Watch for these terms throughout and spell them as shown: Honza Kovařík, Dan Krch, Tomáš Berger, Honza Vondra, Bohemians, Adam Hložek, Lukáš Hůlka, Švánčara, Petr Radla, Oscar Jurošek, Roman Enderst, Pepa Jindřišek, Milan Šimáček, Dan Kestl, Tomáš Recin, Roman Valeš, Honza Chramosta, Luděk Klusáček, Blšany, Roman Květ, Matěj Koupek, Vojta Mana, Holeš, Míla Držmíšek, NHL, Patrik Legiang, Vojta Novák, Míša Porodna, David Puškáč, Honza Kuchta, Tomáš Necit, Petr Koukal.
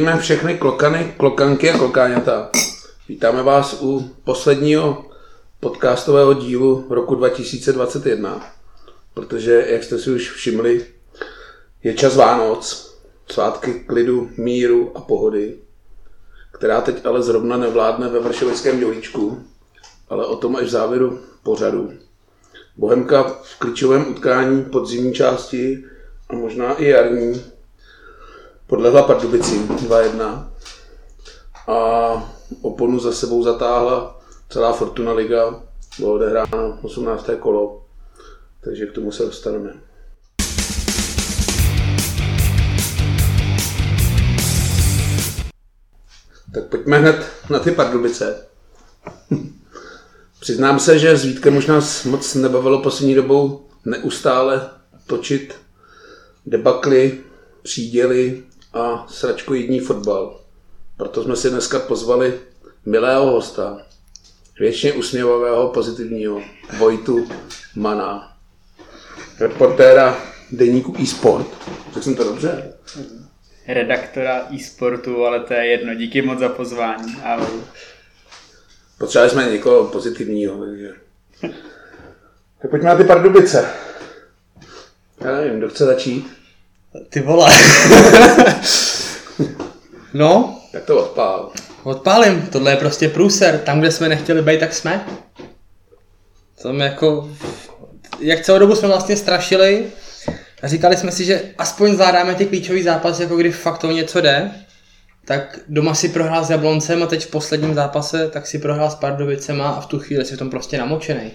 Vítáme všechny klokany, klokanky a klokáňata. Vítáme vás u posledního podcastového dílu roku 2021, protože, jak jste si už všimli, je čas Vánoc, svátky klidu, míru a pohody, která teď ale zrovna nevládne ve vršovickém dělíčku, ale o tom až v závěru pořadu. Bohemka v klíčovém utkání podzimní části a možná i jarní podlehla Pardubicím 2-1 a oponu za sebou zatáhla celá Fortuna liga, bylo odehráno 18. kolo, takže k tomu se dostaneme. Tak pojďme hned na ty Pardubice. Přiznám se, že s Vítkem už nás moc nebavilo poslední dobou neustále točit debakly, příděly a sračkojídní fotbal. Proto jsme si dneska pozvali milého hosta, věčně usměvavého, pozitivního Vojtu Mana, reportéra deníku eSport. Řekl jsem to dobře? Redaktora eSportu, ale to je jedno. Díky moc za pozvání. Ahoj. Potřebovali jsme někoho pozitivního, takže... Tak pojďme na ty Pardubice. Já nevím, kdo chce začít? Ty vole. No? Tak to odpál. Odpálím, tohle je prostě průser. Tam, kde jsme nechtěli být, tak jsme. Tam jako... Jak celou dobu jsme vlastně strašili. A říkali jsme si, že aspoň zvládáme ty klíčový zápasy, jako když fakt to něco jde. Tak doma si prohrál s Jabloncem a teď v posledním zápase tak si prohrál s Pardubicema a v tu chvíli si v tom prostě namočenej.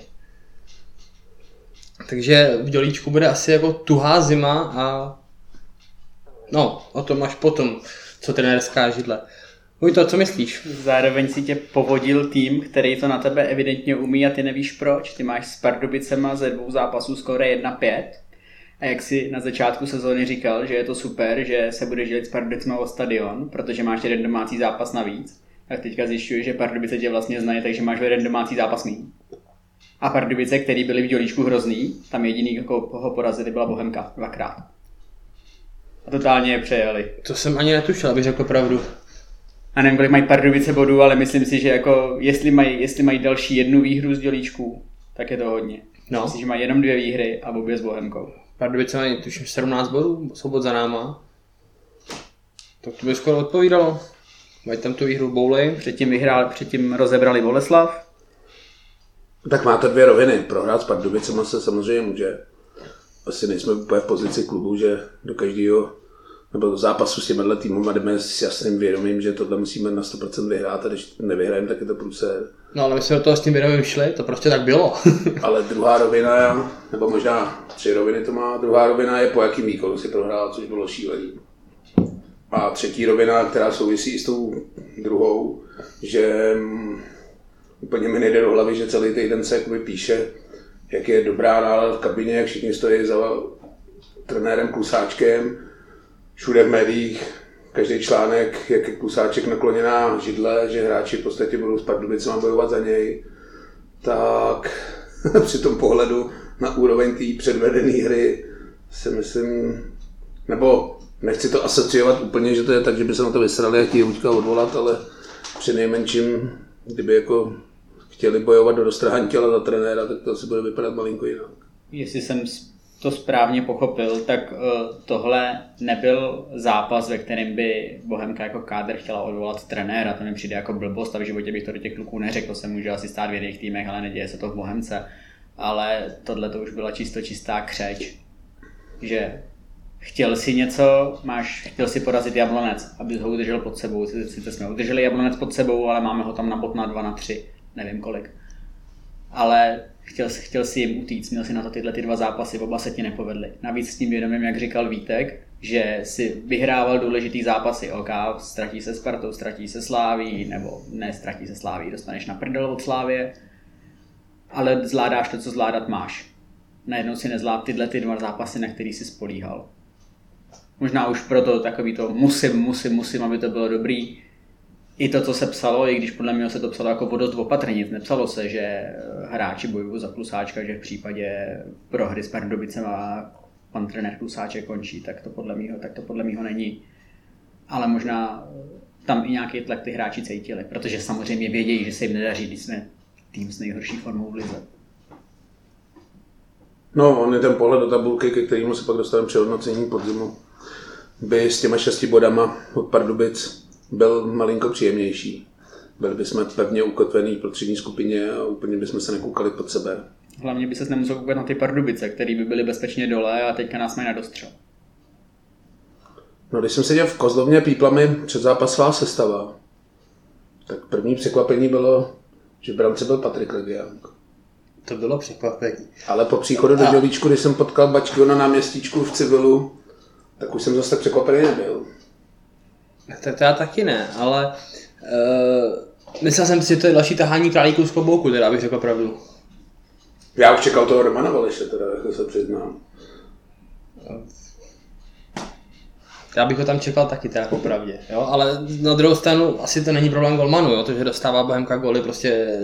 Takže v dělíčku bude asi jako tuhá zima a no, o tom až potom, co trenérská židle. Vojto, co myslíš? Zároveň si tě povodil tým, který to na tebe evidentně umí a ty nevíš proč. Ty máš s Pardubicema ze 2 zápasů skoro 1-5. A jak si na začátku sezóny říkal, že je to super, že se bude žít s Pardubicema o stadion, protože máš jeden domácí zápas navíc, tak teďka zjišťuješ, že Pardubice tě vlastně znají, takže máš jeden domácí zápas míň. A Pardubice, který byli v dělíčku hrozný, tam jediný, koho porazili, byla Bohemka 2krát. A totálně je přejeli. To jsem ani netušil, abych řekl pravdu. A nevím, kolik mají Pardubice bodů, ale myslím si, že jako jestli mají další jednu výhru z dělíčků, tak je to hodně. No. Myslím, že mají jenom 2 výhry a obě s Bohemkou. Pardubice mají tuším 17 bodů, soubod za náma. Tak to by skoro odpovídalo. Mají tam tu výhru boulej. Předtím rozebrali Boleslav. Tak má to 2 roviny. Prohrát s Pardubicema se samozřejmě může. Asi nejsme úplně v pozici klubu, že do každého nebo do zápasu s těmihle týmům jdeme s jasným vědomím, že tohle musíme na 100% vyhrát a když nevyhrajeme, tak je to průser. No ale my jsme do toho s tím vědomím šli, to prostě tak bylo. Ale druhá rovina, nebo možná 3 roviny to má, druhá rovina je po jakým výkonu si prohrál, což bylo šílený. A třetí rovina, která souvisí s tou druhou, že úplně mi nejde do hlavy, že celý týden se jakoby píše, jak je dobrá nálada v kabině, jak všichni stojí za trenérem Klusáčkem, všude v médiích, každý článek, jak je Klusáček nakloněná židle, že hráči v podstatě budou s Pardubicema bojovat za něj, tak při tom pohledu na úroveň té předvedené hry si myslím, nebo nechci to asociovat úplně, že to je tak, že by se na to vysrali a chtějí Huďka odvolat, ale při nejmenším, kdyby jako chtěli bojovat do roztrhání těla za trenéra, tak to asi bude vypadat malinko jinak. Jestli jsem to správně pochopil, tak tohle nebyl zápas, ve kterém by Bohemka jako kádr chtěla odvolat trenéra, to mi přijde jako blbost a v životě bych to do těch kluků neřekl, to se může asi stát v jedných týmech, ale neděje se to v Bohemce. Ale tohle to už byla čistá křeč, že chtěl si něco, chtěl si porazit Jablonec, abys ho udržel pod sebou, sice jsme udrželi Jablonec pod sebou, ale máme ho tam na bod na 2 na 3. Nevím kolik, ale chtěl si jim utíct, měl si na to tyhle 2 zápasy, oba se ti nepovedly. Navíc s tím vědomím, jak říkal Vítek, že si vyhrával důležitý zápasy, OK, ztratí se Spartou, ztratí se Sláví, nebo ne, ztratí se Sláví, dostaneš na prdel od Slávie, ale zvládáš to, co zvládat máš. Najednou si nezvlád tyhle 2 zápasy, na který si spolíhal. Možná už proto takový to musím, aby to bylo dobrý. I to, co se psalo, i když podle mě se to psalo jako o dost opatrně, nepsalo se, že hráči bojují za Klusáčka, že v případě prohry s Pardubicema pan trenér Klusáček končí, tak to podle mýho není. ale možná tam i nějaký tlak ty hráči cítili, protože samozřejmě vědějí, že se jim nedaří, když jsme tým s nejhorší formou v lize. No, on je ten pohled do tabulky, ke kterému se pak dostaneme při hodnocení podzimu, by s těma 6 bodama od Pardubic byl malinko příjemnější. Byli bychom pevně ukotvený v prostřední skupině a úplně bychom se nekoukali pod sebe. Hlavně by se nemusel koukat na ty Pardubice, které by byly bezpečně dole a teďka nás mají na dostřel. No, když jsem seděl v Kozlovně píplami předzápasová sestava, tak první překvapení bylo, že v brance byl Patrik Legiang. To bylo překvapení. Ale po příchodu do Dělíčku, když jsem potkal Bačkyho na náměstíčku v civilu, tak už jsem zase překvapený nebyl. Tak to já taky ne, ale myslel jsem si, že to je další tahání králíků z klobouku, teda abych řekl pravdu. Já už čekal toho Romana Valeše, teda jako se přiznám. Já bych ho tam čekal taky teda popravdě, jo? Ale na druhou stranu asi to není problém golmanu, jo? To, že dostává Bohemka góly prostě...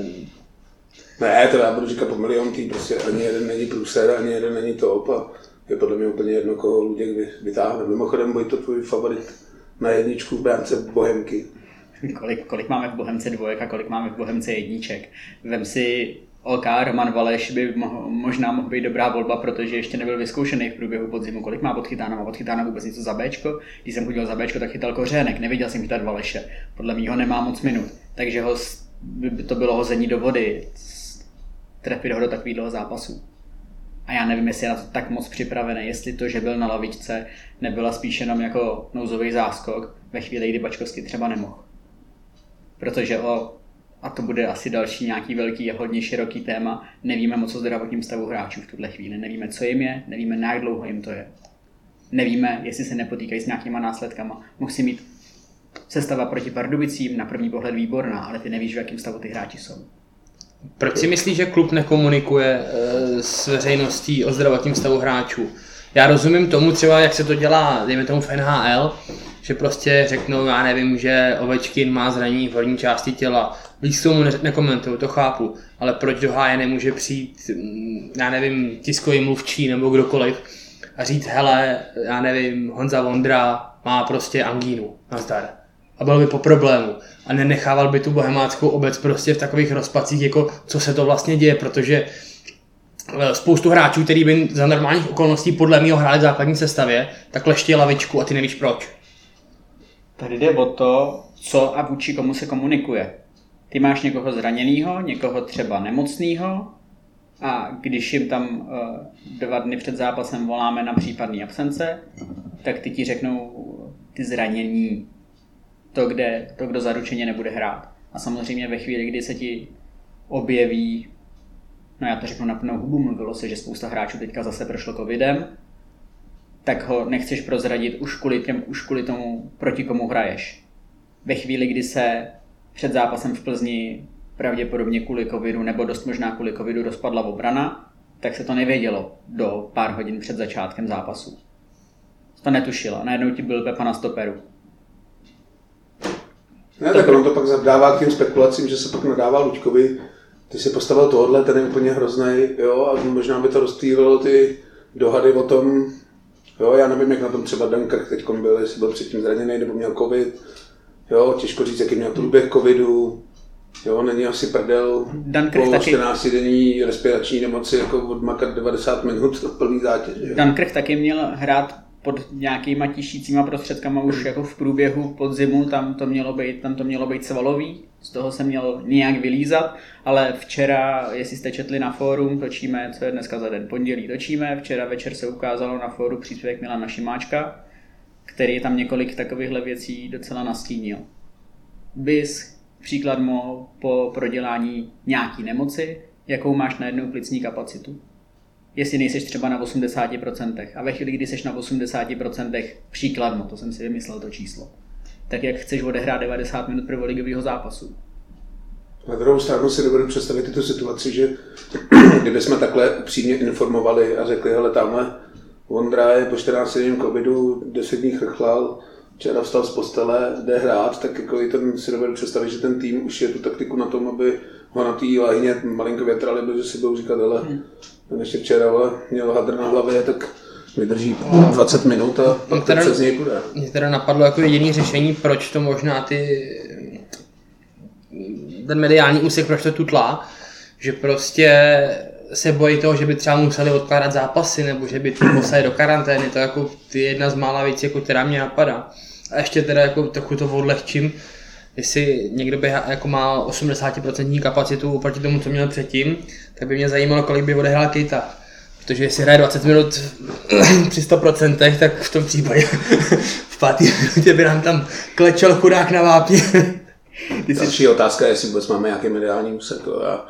Ne, to já budu říkat po miliontý, prostě ani jeden není průser, ani jeden není top a je podle mě úplně jedno, koho Luděk vytáhne. Mimochodem, Vojto, tvůj favorit na jedničku v bránce Bohemky. Kolik máme v Bohemce dvojek a kolik máme v Bohemce jedniček? Vem si OK, Roman Valeš by možná mohl být dobrá volba, protože ještě nebyl vyzkoušený v průběhu podzimu. Kolik má Podchytána? Má Podchytána vůbec něco za Bčko? Když jsem chodil za Bčko, tak chytal Kořenek, neviděl jsem chytat Valeše. Podle mýho nemá moc minut, takže to bylo hození do vody. Trefit ho do tak dlouhého zápasu. A já nevím, jestli je na to tak moc připravené, jestli to, že byl na lavičce, nebyla spíš jenom jako nouzový záskok ve chvíli, kdy Bačkovský třeba nemohl. Protože a to bude asi další nějaký velký a hodně široký téma, nevíme moc o zdravotním stavu hráčů v tuhle chvíli, nevíme, co jim je, nevíme, na jak dlouho jim to je. Nevíme, jestli se nepotýkají s nějakýma následkama. Mohl si mít sestava proti Pardubicím na první pohled výborná, ale ty nevíš, v jakém stavu ty hráči jsou. Proč si myslíš, že klub nekomunikuje s veřejností o zdravotním stavu hráčů? Já rozumím tomu třeba, jak se to dělá, dejme tomu v NHL, že prostě řeknou, já nevím, že Ovečkin má zranění v horní části těla. Víc tomu nekomentuju, to chápu, ale proč do háje nemůže přijít, já nevím, tiskový mluvčí nebo kdokoliv a říct, hele, já nevím, Honza Vondra má prostě angínu, nazdar. A byl by po problému a nenechával by tu bohemáckou obec prostě v takových rozpacích, jako co se to vlastně děje, protože spoustu hráčů, který by za normálních okolností podle mého hráli v základní sestavě, tak leští lavičku a ty nevíš proč. Tady jde o to, co a vůči komu se komunikuje. Ty máš někoho zraněného, někoho třeba nemocného a když jim tam 2 dny před zápasem voláme na případné absence, tak ty ti řeknou ty zranění. To, kdo zaručeně nebude hrát. A samozřejmě ve chvíli, kdy se ti objeví, no já to řeknu na plnou hubu, mluvilo se, že spousta hráčů teďka zase prošlo covidem, tak ho nechceš prozradit už kvůli tomu, proti komu hraješ. Ve chvíli, kdy se před zápasem v Plzni pravděpodobně kvůli covidu, nebo dost možná kvůli covidu rozpadla obrana, tak se to nevědělo do pár hodin před začátkem zápasu. To netušilo, najednou ti byl Pepa na stoperu. Ne, tak on to pak zavdává k těm spekulacím, že se pak nadává Luďkovi, ty si postavil tohle, ten je úplně hroznej, jo, a možná by to roztýlilo ty dohady o tom, jo, já nevím, jak na tom třeba Dan Krch teď byl, jestli byl předtím zraněný nebo měl covid, jo, těžko říct, jaký měl průběh covidu, jo, není asi prdel po 14 denní respirační nemoci, jako odmakat 90 minut plný zátěže. Dan Krch taky měl hrát pod nějakýma tišícíma prostředkama už jako v průběhu podzimu, tam to mělo být svalový, z toho se mělo nějak vylízat, ale včera, jestli jste četli na fórum, točíme, co je dneska za den, pondělí točíme, včera večer se ukázalo na fóru příspěvek Milana Šimáčka, který tam několik takovýchhle věcí docela nastínil. Bys příklad mohl po prodělání nějaký nemoci, jakou máš najednou plicní kapacitu. Jestli nejseš třeba na 80% a ve chvíli, kdy seš na 80% příkladmo, to jsem si vymyslel to číslo, tak jak chceš odehrát 90 minut prvoligového zápasu? Na druhou stranu si dovedu představit i tu situaci, že kdyby jsme takhle upřímně informovali a řekli, hele, tamhle Vondra je po 14 dní covidu, 10 dní chrchlal, včera vstal z postele, jde hrát, tak jako ten si dovedu představit, že ten tým už je tu taktiku na tom, aby ho na té lehně malinko větrali, protože si budou říkat, hele, ještě včera měl hadr na hlavě, tak vydrží 20 minut a pak to přes něj půjde. Mě teda napadlo jako jediné řešení, proč to možná ten mediální úsek, proč to tutlá, že prostě se bojí toho, že by třeba museli odkládat zápasy, nebo že by poslali do karantény, to jako je jedna z mála věcí, jako která mě napadá. A ještě teda jako trochu to odlehčím, jestli někdo běhá, jako má 80% kapacitu oproti tomu, co měl předtím, tak by mě zajímalo, kolik by odehrál Keita. Protože jestli hraje 20 minut při 100%, tak v tom případě v páté minutě by nám tam klečel chudák na vápně. Další otázka je, jestli vůbec máme nějaký mediální úsek. Já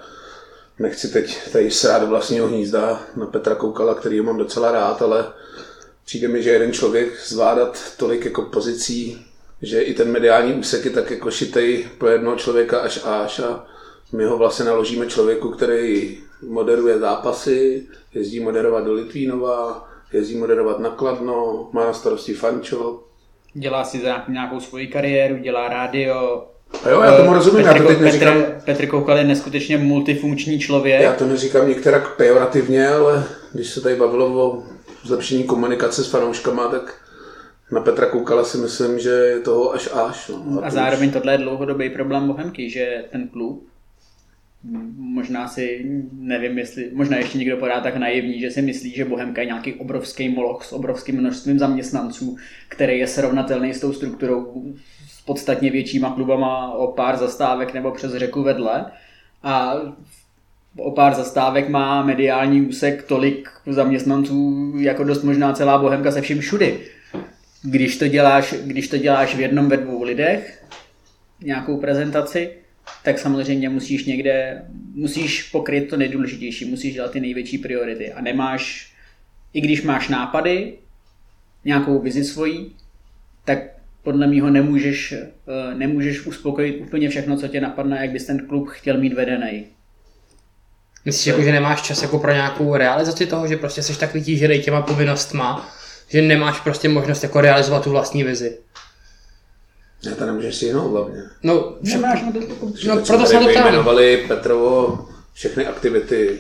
nechci teď tady srát do vlastního hnízda na Petra Koukala, kterýho mám docela rád, ale přijde mi, že jeden člověk zvládat tolik jako pozicí, že i ten mediální úsek je tak jako šitej pro jednoho člověka až a my ho vlastně naložíme člověku, který moderuje zápasy, jezdí moderovat do Litvínova, jezdí moderovat na Kladno, má na starosti fančo. Dělá si nějakou svoji kariéru, dělá rádio. A jo, já tomu rozumím, já to teď neříkám. Petr Koukal je neskutečně multifunkční člověk. Já to neříkám některak pejorativně, ale když se tady bavilo o zlepšení komunikace s fanouškama, tak na Petra Koukala si myslím, že je toho až. No, a zároveň tohle je dlouhodobý problém Bohemky, že ten klub, možná si nevím, jestli možná ještě někdo podá tak naivní, že si myslí, že Bohemka je nějaký obrovský moloch s obrovským množstvím zaměstnanců, který je srovnatelný s tou strukturou s podstatně většíma klubama o pár zastávek nebo přes řeku vedle. A o pár zastávek má mediální úsek tolik zaměstnanců jako dost možná celá Bohemka se vším všudy. Když to děláš v jednom ve dvou lidech, nějakou prezentaci, tak samozřejmě musíš pokryt to nejdůležitější, musíš dělat ty největší priority a nemáš, i když máš nápady, nějakou vizi svojí, tak podle mýho nemůžeš uspokojit úplně všechno, co tě napadne, jak bys ten klub chtěl mít vedený. Myslíš, jako, že nemáš čas jako pro nějakou realizaci toho, že prostě seš tak vytížený těma povinnostma, že nemáš prostě možnost jako realizovat tu vlastní vizi? Já to nemůžeš si jenom hlavně. No, nemáš na to. No, proto se to ptám. Petrovo všechny aktivity.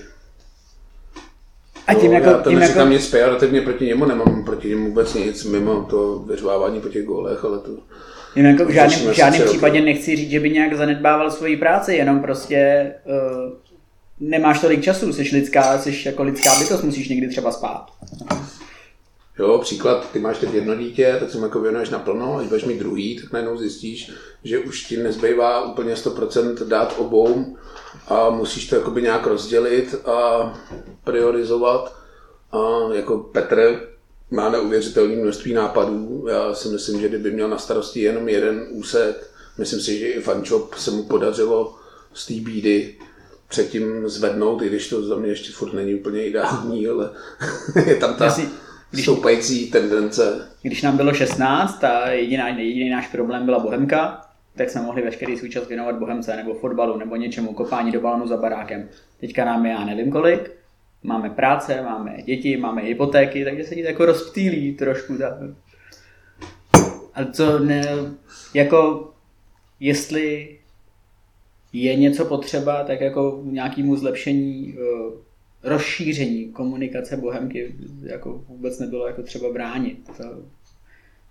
A tím jako, já to neříkám nic pejorativně proti němu, nemám proti němu vůbec nic mimo to vyřvávání po těch gólech, ale to... Jako v žádném případě nechci říct, že by nějak zanedbával svoji práci, jenom prostě nemáš tolik času, jsi jako lidská bytost, musíš někdy třeba spát. Jo, příklad, ty máš teď jedno dítě, tak se mu jako věnuješ naplno, až budeš mít druhý, tak najednou zjistíš, že už ti nezbývá úplně 100% dát obou a musíš to jakoby nějak rozdělit a priorizovat. A jako Petr má neuvěřitelné množství nápadů, já si myslím, že kdyby měl na starosti jenom jeden úsek, myslím si, že i fanshop se mu podařilo z té bídy předtím zvednout, i když to za mě ještě furt není úplně ideální, ale je tam ta... Stoupající tendence. Když nám bylo 16 a jediný náš problém byla Bohemka, tak jsme mohli veškerý svůj čas věnovat Bohemce nebo fotbalu nebo něčemu, kopání do balonu za barákem. Teďka nám je já nevím kolik, máme práce, máme děti, máme hypotéky, takže se ti jako rozptýlí trošku. Ale co ne, jako jestli je něco potřeba, tak jako nějakému zlepšení rozšíření komunikace Bohemky jako vůbec nebylo jako třeba bránit.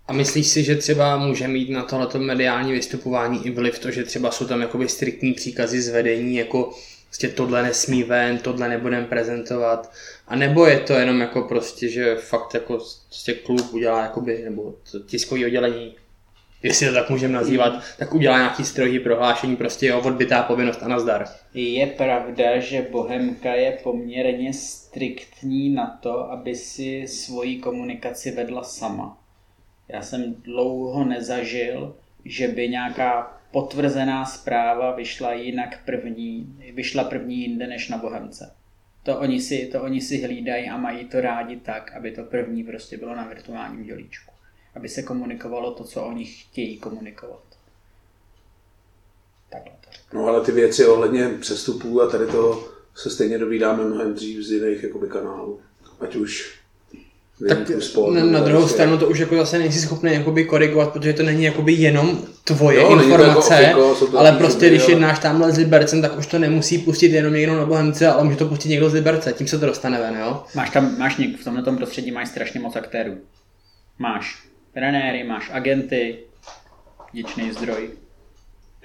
A myslíš si, že třeba může mít na tohleto mediální vystupování i vliv to, že třeba jsou tam jakoby striktní příkazy z vedení, jako prostě tohle nesmí ven, tohle nebudeme prezentovat, a nebo je to jenom jako prostě, že fakt jako prostě klub udělá jakoby, nebo tiskový oddělení, jestli to tak můžeme nazývat, tak udělá nějaký strohý prohlášení, prostě jo, odbytá povinnost a nazdar. Je pravda, že Bohemka je poměrně striktní na to, aby si svoji komunikaci vedla sama. Já jsem dlouho nezažil, že by nějaká potvrzená zpráva vyšla první jinde než na Bohemce. To oni si hlídají a mají to rádi tak, aby to první prostě bylo na virtuálním dělíčku. Aby se komunikovalo to, co oni chtějí komunikovat. Takhle to řeknu. No ale ty věci ohledně přestupů a tady toho se stejně dovídáme mnohem dřív z jiných jakoby kanálů. Ať už Tak na druhou stranu to už jako zase nejsi schopný jakoby korigovat, protože to není jakoby jenom tvoje informace, jako opiko, ale prostě když jednáš tamhle s Libercem, tak už to nemusí pustit jenom někdo na Bohemce, ale může to pustit někdo z Liberce, tím se to dostane ven, jo? Máš v tomto prostředí máš strašně moc aktérů. Máš trenéry, máš agenty, vděčný zdroj.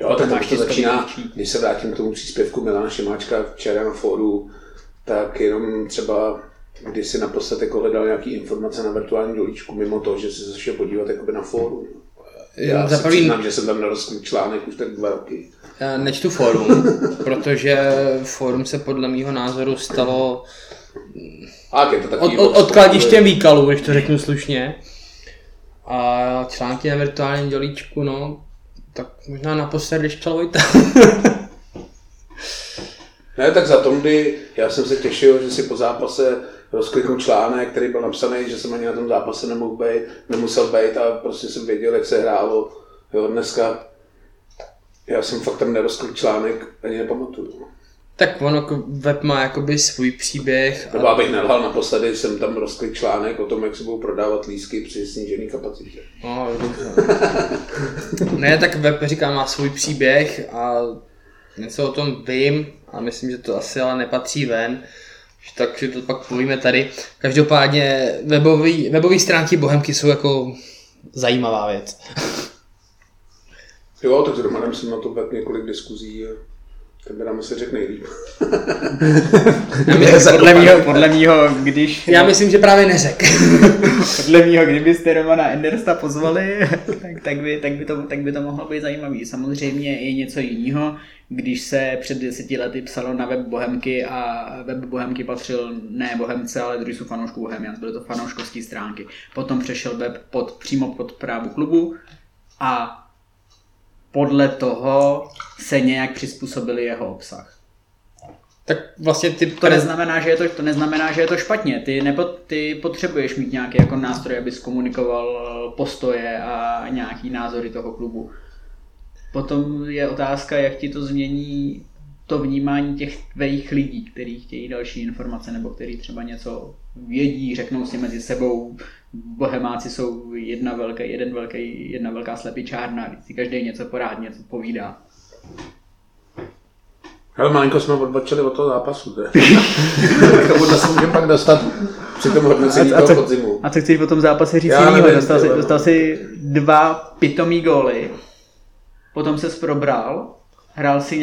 Jo, tak máš to začíná, když se vrátím k tomu příspěvku Milana Šimáčka včera na fóru, tak jenom třeba když si naposled jako hledal nějaký informace na virtuální dolíčku, mimo toho, že jsi se šel podívat na fórum. Já se přiznám, že jsem tam narostl článek už tak 2 roky. Já nečtu fórum, protože fórum se podle mýho názoru stalo odkladištěm výkalů, když to řeknu slušně. A články na virtuálním dělíčku, no, tak možná naposled, když psal Vojta. Ne, tak za tom, kdy já jsem se těšil, že si po zápase rozkliknu článek, který byl napsaný, že jsem ani na tom zápase nemusel být a prostě jsem věděl, jak se hrálo. Jo, dneska já jsem fakt tam nerozklikl článek, ani nepamatuju. Tak ono, web má jakoby svůj příběh. Nebo abych nelhal, naposledy jsem tam rozklikl článek o tom, jak se budou prodávat lístky při snížené kapacitě. No, dobře. Ne, tak web, říkám, má svůj příběh a něco o tom vím a myslím, že to asi ale nepatří ven. Takže to pak povíme tady. Každopádně webové stránky Bohemky jsou jako zajímavá věc. Jo, tak s Romanem jsem na to vedl několik diskuzí a tebe nám asi řekl nejlíp. Podle mýho, když... Já myslím, že právě neřek. Podle mýho, kdybyste Romana Endersta pozvali, tak by to mohlo být zajímavý. Samozřejmě i něco jiného, když se před 10 lety psalo na web Bohemky a web Bohemky patřil ne Bohemce, ale družstvu fanoušků Bohemians, byly to fanouškovské stránky. Potom přešel web přímo pod právu klubu a podle toho se nějak přizpůsobili jeho obsah. Tak vlastně to neznamená, že je to špatně. Ty potřebuješ mít nějaký jako nástroj, abys komunikoval postoje a nějaký názory toho klubu. Potom je otázka, jak ti to změní to vnímání těch tvých lidí, kteří chtějí další informace nebo kteří třeba něco vědí, řeknou si mezi sebou, Bohemáci jsou jedna velká slepičárna, když si každý něco porád, něco povídá. Hele, malinko jsme odbočili od toho zápasu, ne? To bude se můžeme pak dostat při tom hodnocení toho podzimu. A co chceš o tom zápase říct jinýho? Dostal si 2 pitomý góly, potom ses probral, hrál si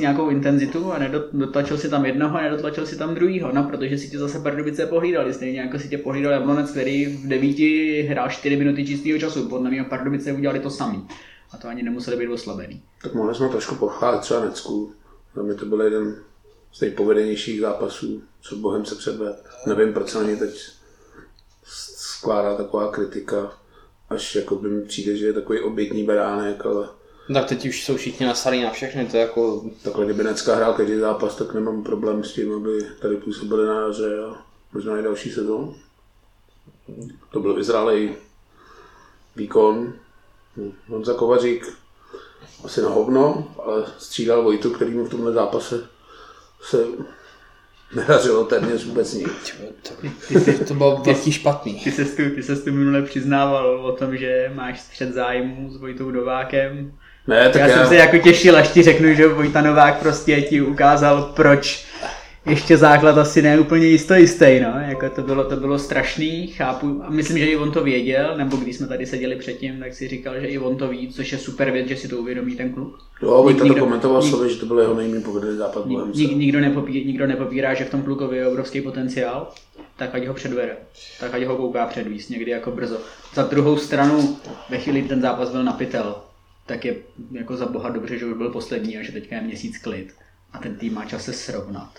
nějakou intenzitu a nedotlačil si tam jednoho a nedotlačil si tam druhýho, no protože si tě zase Pardubice pohlídali, stejně jako si tě pohlídal Jablonec, který v 9 hrál 4 minuty čistého času, podle mě Pardubice udělali to samý a to ani nemuseli být oslabený. Tak mohli jsme trošku pochválit třeba Necku, za mě to byl jeden z nejpovedenějších zápasů, co Bohemce předvedl. Nevím, proč se na ně teď skládá taková kritika, až jako by mi přijde, že je takový obětní beránek, ale... Tak teď už jsou všichni nasadí na všechny, to jako... Takhle kdyby Necka hrál každý zápas, tak nemám problém s tím, aby tady působili na jaře a možná i další sezon. To byl vyzrálej výkon. Honza Kovařík asi na hovno, ale střídal Vojtu, který mu v tomhle zápase se nedařilo téměř vůbec nic. To bylo velký špatný. Ty ses tu minule přiznával o tom, že máš střet zájmů s Vojtou Novákem. Ne, tak já jsem se jako těšil, až ti řeknu, že Vojta Novák prostě ti ukázal, proč ještě základ asi ne úplně jistý, no. Jako to bylo strašný, chápu. A myslím, že i on to věděl, nebo když jsme tady seděli předtím, tak si říkal, že i on to ví, což je super věc, že si to uvědomí ten kluk. Jo, Vojta to komentoval slovy, že to byl jeho nejméně povedený západ Bohemce. Nikdo nepopírá, že v tom klukovi je obrovský potenciál, tak ať ho předvede, tak ať ho kouká předvíst, někdy jako brzo. Za druhou stranu, ve chvíli ten zápas byl na pytel, tak je jako za boha dobře, že už byl poslední a že teďka je měsíc klid a ten tým má čas se srovnat.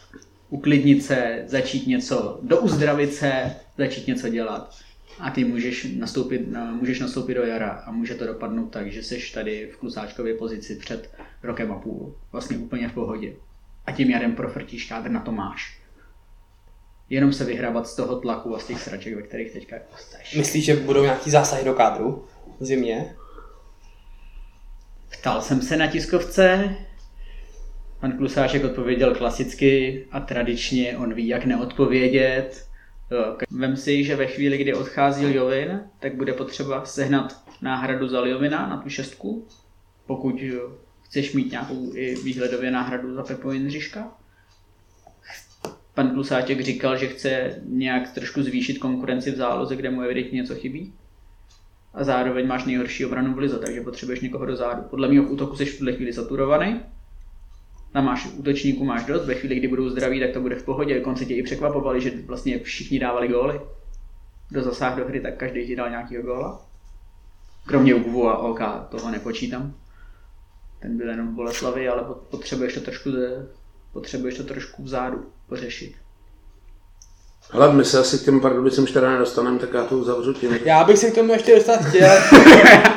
Uklidnit se, začít něco, douzdravit se, začít něco dělat. A ty můžeš nastoupit do jara a může to dopadnout tak, že jsi tady v klusáčkové pozici před 1,5 roku. Vlastně úplně v pohodě. A tím jarem profrtíš, kádr na to máš. Jenom se vyhrávat z toho tlaku a z těch sraček, ve kterých teďka jsteš. Myslíš, že budou nějaký zásahy do kádru v zimě? Ptal jsem se na tiskovce. Pan Klusáček odpověděl klasicky a tradičně, on ví, jak neodpovědět. Vem si, že ve chvíli, kdy odchází Ljovin, tak bude potřeba sehnat náhradu za Ljovina na tu šestku, pokud chceš mít nějakou i výhledově náhradu za Pepo Jindřiška. Pan Klusáček říkal, že chce nějak trošku zvýšit konkurenci v záloze, kde mu evidentně něco chybí. A zároveň máš nejhorší obranu v lize, takže potřebuješ někoho do zádu. Podle mého útoku jsi v tuhle chvíli saturovaný. Tam máš útočníků máš dost, ve chvíli, kdy budou zdraví, tak to bude v pohodě. Dokonce tě i překvapovali, že vlastně všichni dávali góly. Kdo zasáhl do hry, tak každý ti dal nějakýho góla. Kromě Ubu a OK, toho nepočítám. Ten byl jenom v Boleslavi, ale potřebuješ to trošku vzádu pořešit. Ale my se asi k těm Pardubicím teda nedostaneme, tak já to uzavřu tím. Já bych se k tomu ještě dostat chtěl.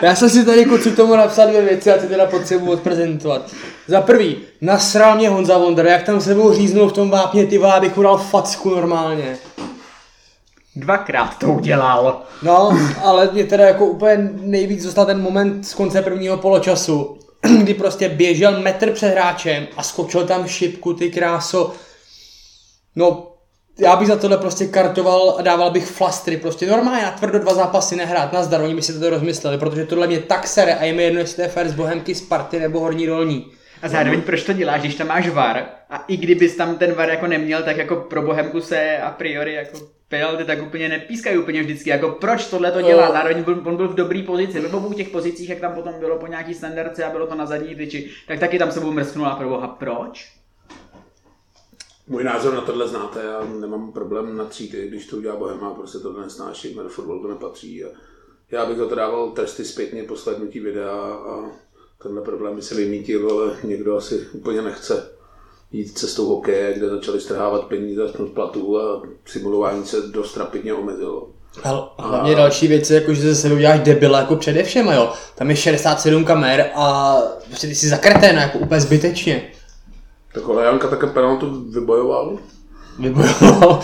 Já jsem si tady kluci tomu napsal dvě věci a ty teda potřebuji odprezentovat. Za prvý, nasral mě Honza Vondra, jak tam sebou říznul v tom vápně, ty vole, abych udal facku normálně. Dvakrát to udělal. No, ale mě teda jako úplně nejvíc dostal ten moment z konce prvního poločasu, kdy prostě běžel metr před hráčem a skočil tam šipku, ty kráso. No, já bych za tohle prostě kartoval a dával bych flastry, prostě normálně na tvrdo 2 zápasy nehrát, nazdar, oni by si to rozmysleli, protože tohle mě tak sere a je mi jedno, jestli to je fair z Bohemky, Sparty nebo Horní Dolní. A zároveň proč to děláš, když tam máš VAR a i kdybys tam ten VAR jako neměl, tak jako pro Bohemku se a priori jako penalty tak úplně nepískají úplně vždycky, jako proč tohle to dělá, zároveň on byl v dobrý pozici, v obou těch pozicích, jak tam potom bylo po nějaký standardce a bylo to na zadní tyči, tak taky tam sebou mrsknula pro Boha, proč? Můj názor na tohle znáte, já nemám problém na třídy, když to udělá Bohema, prostě tohle nesnáším, do fotbalu to nepatří. A já bych za to dával tresty zpětně po slednutí videa a tenhle problém by se vymítil, ale někdo asi úplně nechce jít cestou hokeje, kde začali strhávat peníze z platů a simulování se dost rapidně omezilo. A hlavně další věci, jakože ze sebe uděláš debila jako především, jo. Tam je 67 kamer a prostě ty jsi zakrténa, jako úplně zbytečně. Tak ale Janka také penaltu vybojoval? Vybojoval?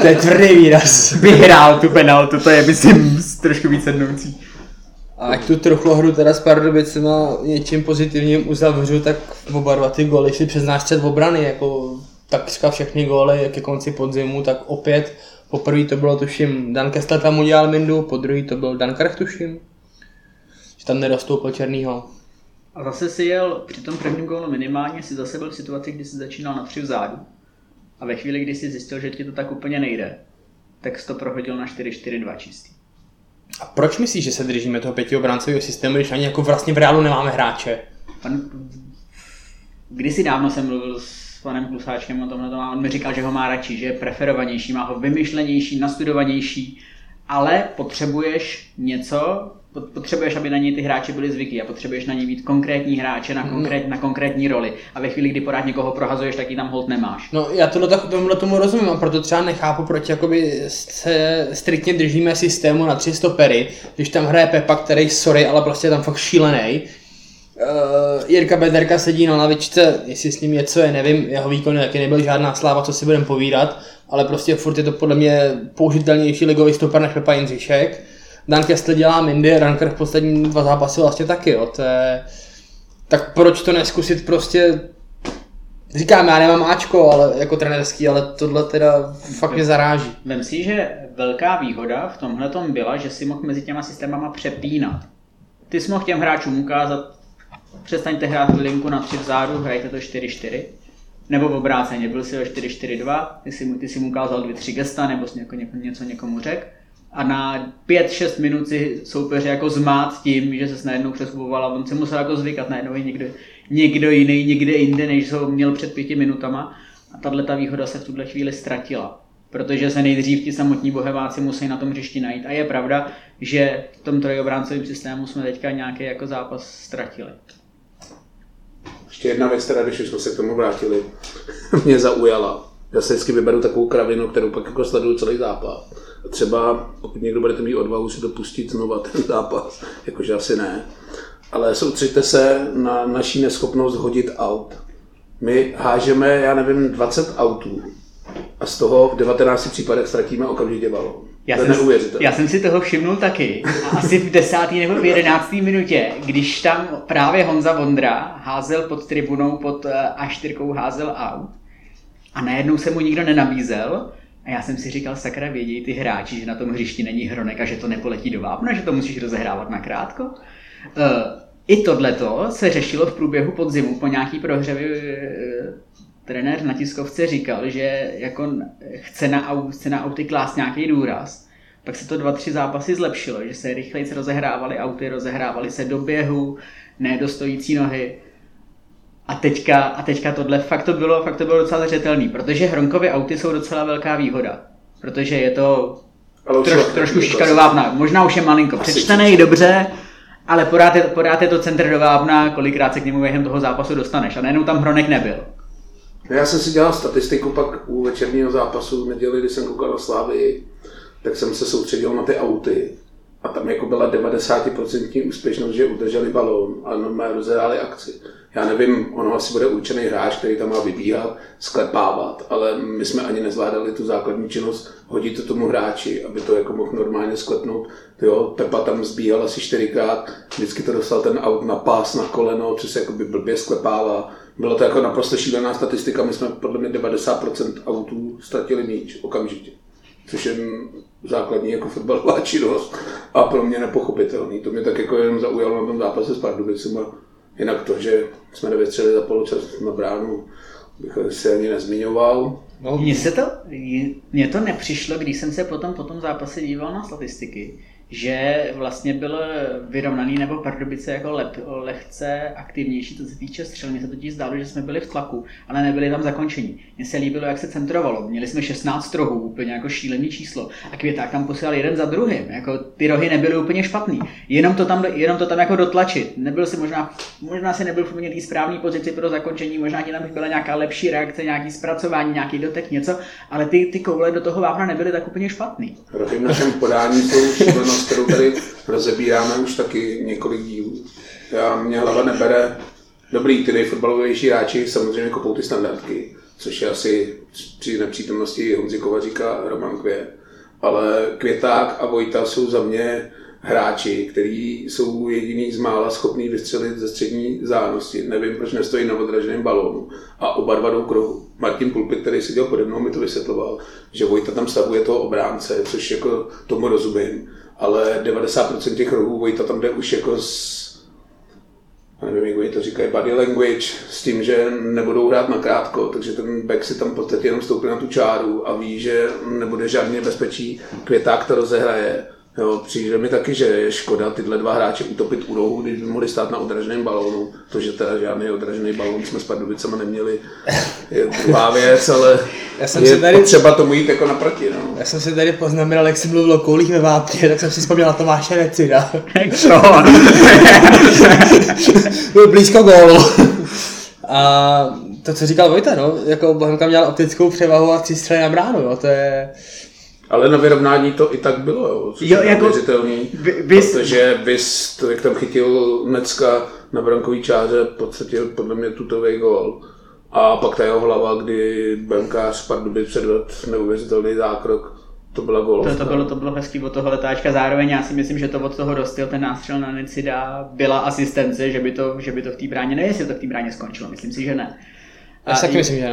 To je tvrdý výraz. Vyhrál tu penaltu, to je myslím trošku víc sednoucí. A jak tu trochlohru teda s Pardubicema něčím pozitivním uzavřu, tak oba dva ty góly šli přes náš střed obrany, jako takřka všechny góly, jak je konci podzimu, tak opět. Poprvé to bylo tuším, Dan Kessler tam udělal mindu, podruhý to byl Dan Krach tuším, že tam nedostoupil Černýho. A zase si jel při tom prvním gólu minimálně, si zase byl v situaci, kdy si začínal na 3 vzádu. A ve chvíli, kdy si zjistil, že ti to tak úplně nejde, tak jsi to prohodil na 4-4-2 čistý. A proč myslíš, že se držíme toho 5obráncového systému, když ani jako vlastně v reálu nemáme hráče? Kdysi dávno jsem mluvil s panem Klusáčkem o tomhle a on mi říkal, že ho má radši, že je preferovanější, má ho vymyšlenější, nastudovanější, ale potřebuješ něco, potřebuješ, aby na něj ty hráči byli zvyklí a potřebuješ na něj být konkrétní hráče na konkrétní roli. A ve chvíli, kdy pořád někoho prohazuješ, tak ji tam holt nemáš. No já tohle tomu rozumím a proto třeba nechápu, proč jakoby se striktně držíme systému na 3 stopery, když tam hraje Pepa, který sorry, ale prostě je tam fakt šílený. Jirka Bederka sedí na lavičce, jestli s ním něco je, nevím, jeho výkony taky nebyl žádná sláva, co si budem povídat, ale prostě furt je to podle mě použitelnější ligový stoper než Pepa Jindřišek. Dan Kessler dělá mindy, Ranker v poslední 2 zápasy vlastně taky, jo, to je... Tak proč to neskusit prostě... Říkám, já nemám Ačko, ale jako trenérský, ale tohle teda fakt mě zaráží. Vem si, že velká výhoda v tomhletom byla, že si mohl mezi těma systémama přepínat. Ty jsi mohl těm hráčům ukázat, přestaňte hrát linku na 3 vzádu, hrajte to 4-4. Nebo v obráceně, byl si ho 4-4-2, ty jsi mu ukázal 2-3 gesta, nebo jsi něco někomu řekl. A na 5-6 minut si soupeře jako zmát tím, že se najednou přeskupoval a on se musel jako zvykat, najednou je někdo jiný, někde jinde, než ho měl před 5 minutama. A tato výhoda se v tuhle chvíli ztratila, protože se nejdřív ti samotní bohemáci musí na tom hřišti najít. A je pravda, že v tom trojobráncovém systému jsme teďka nějaký jako zápas ztratili. Ještě jedna věc teda, když jsme se k tomu vrátili, mě zaujala. Já se vždycky vyberu takovou kravinu, kterou pak jako sleduju celý zápas. A třeba pokud někdo budete mít odvahu si dopustit znova ten zápas, jakože asi ne. Ale soustřeďte se na naší neschopnost hodit aut. My hážeme, já nevím, 20 autů a z toho v 19 případech ztratíme okamžitě balón. Já jsem si toho všimnul taky. A asi v 10. nebo v 11. minutě, když tam právě Honza Vondra házel pod tribunou, pod A4 házel aut, a najednou se mu nikdo nenabízel, A já jsem si říkal, sakra, vědějí ty hráči, že na tom hřišti není hronek a že to nepoletí do vápna, že to musíš rozehrávat nakrátko. I tohleto se řešilo v průběhu podzimu po nějaký prohřevy. Trenér na tiskovce říkal, že jako chce na auty klást nějaký důraz. Pak se to 2-3 zápasy zlepšilo, že se rychleji rozehrávaly auty, rozehrávaly se do běhu, ne do stojící nohy. A teďka tohle fakt to bylo docela zřetelný, protože Hronkovy auty jsou docela velká výhoda, protože je to trošku šička do vápna, možná už je malinko přečtenej, dobře, ale podáte to centr do vápna, kolikrát se k němu během toho zápasu dostaneš a najednou tam Hronek nebyl. Já jsem si dělal statistiku pak u večerního zápasu v neděli, kdy jsem koukal na Slávii, tak jsem se soustředil na ty auty a tam jako byla 90% úspěšnost, že udrželi balón a normálně rozhráli akci. Já nevím, ono asi bude určený hráč, který tam má vybíhat, sklepávat, ale my jsme ani nezvládali tu základní činnost hodit to tomu hráči, aby to jako mohl normálně sklepnout. Jo, Pepa tam zbíhal asi 4krát, vždycky to dostal ten aut na pás, na koleno, což se jakoby blbě sklepává. Byla to jako naprosto šílená statistika, my jsme podle mě 90% autů ztratili míč okamžitě. Což je základní jako fotbalová činnost a pro mě nepochopitelný. To mě tak jako jenom zaujalo na tom zápase s Pardubicima. Jinak to, že jsme nevystřelili za poločas na bránu, bych se ani nezmiňoval. No. Mně to nepřišlo, když jsem se potom zápase díval na statistiky, že vlastně byl vyrovnaný nebo Pardubice jako lehce aktivnější, co se týče střel. Mně se totiž zdálo, že jsme byli v tlaku, ale nebyli tam zakončení. Mně se líbilo, jak se centrovalo. Měli jsme 16 rohů, úplně jako šílený číslo. A Květák tam posílal jeden za druhým. Jako ty rohy nebyly úplně špatný. Jenom to tam jako dotlačit. Nebyl si možná si nebyl v úplně té správné pozici pro zakončení, možná ti tam byla nějaká lepší reakce, nějaký zpracování, nějaký dotek, něco, ale ty koule do toho vápna nebyly tak úplně špatný. Rohy v našem podání to kterou tady rozebíráme už taky několik dílů. Mě hlava nebere. Dobrý, ty nejfotbalovější hráči samozřejmě kopou ty standardky, což je asi při nepřítomnosti Honzi Kovaříka Roman Květ. Ale Květák a Vojta jsou za mě hráči, kteří jsou jediný z mála schopný vystřelit ze střední vzdálenosti. Nevím, proč nestojí na odraženém balónu. A oba dva jdou k rohu. Martin Pulpit, který seděl pode mnou, mi to vysvětloval, že Vojta tam stavuje toho obránce, což jako tomu rozumím. Ale 90% těch rohů Vojta tam jde už jako nevím, jak oni to říkají, body language, s tím, že nebudou hrát nakrátko, takže ten back si tam v podstatě jenom stoupil na tu čáru a ví, že nebude žádný nebezpečí, Květák to rozehraje. Jo, přijde mi taky, že je škoda tyhle dva hráče utopit u rohu, když by mohli stát na odraženém balónu. To, že teda žádný odražený balón jsme s Pardubicama neměli, je druhá věc, ale třeba tomu jít jako naproti. No. Já jsem si tady poznamenal, jak jsi mluvil o koulích ve vápně, tak jsem si vzpomněl na Tomáše Recina. Co? Byl blízko gólu. A to, co říkal Vojta, no, jako Bohemka měla optickou převahu a 3 střely na bránu, no, to je... Ale na vyrovnání to i tak bylo, jo, což je neuvěřitelný, protože Viz, jak tam chytil Necka na brankový čáře, v podstatě podle mě tutový gól. A pak ta jeho hlava, kdy brankář Pardubic předvedl neuvěřitelný zákrok, to byla gólovka. To bylo hezký od toho letáčka, zároveň já si myslím, že to od toho dostil ten nástřel na Necida, byla asistence, že by to v té bráně, nevím, jestli to v té bráně skončilo, myslím si, že ne. A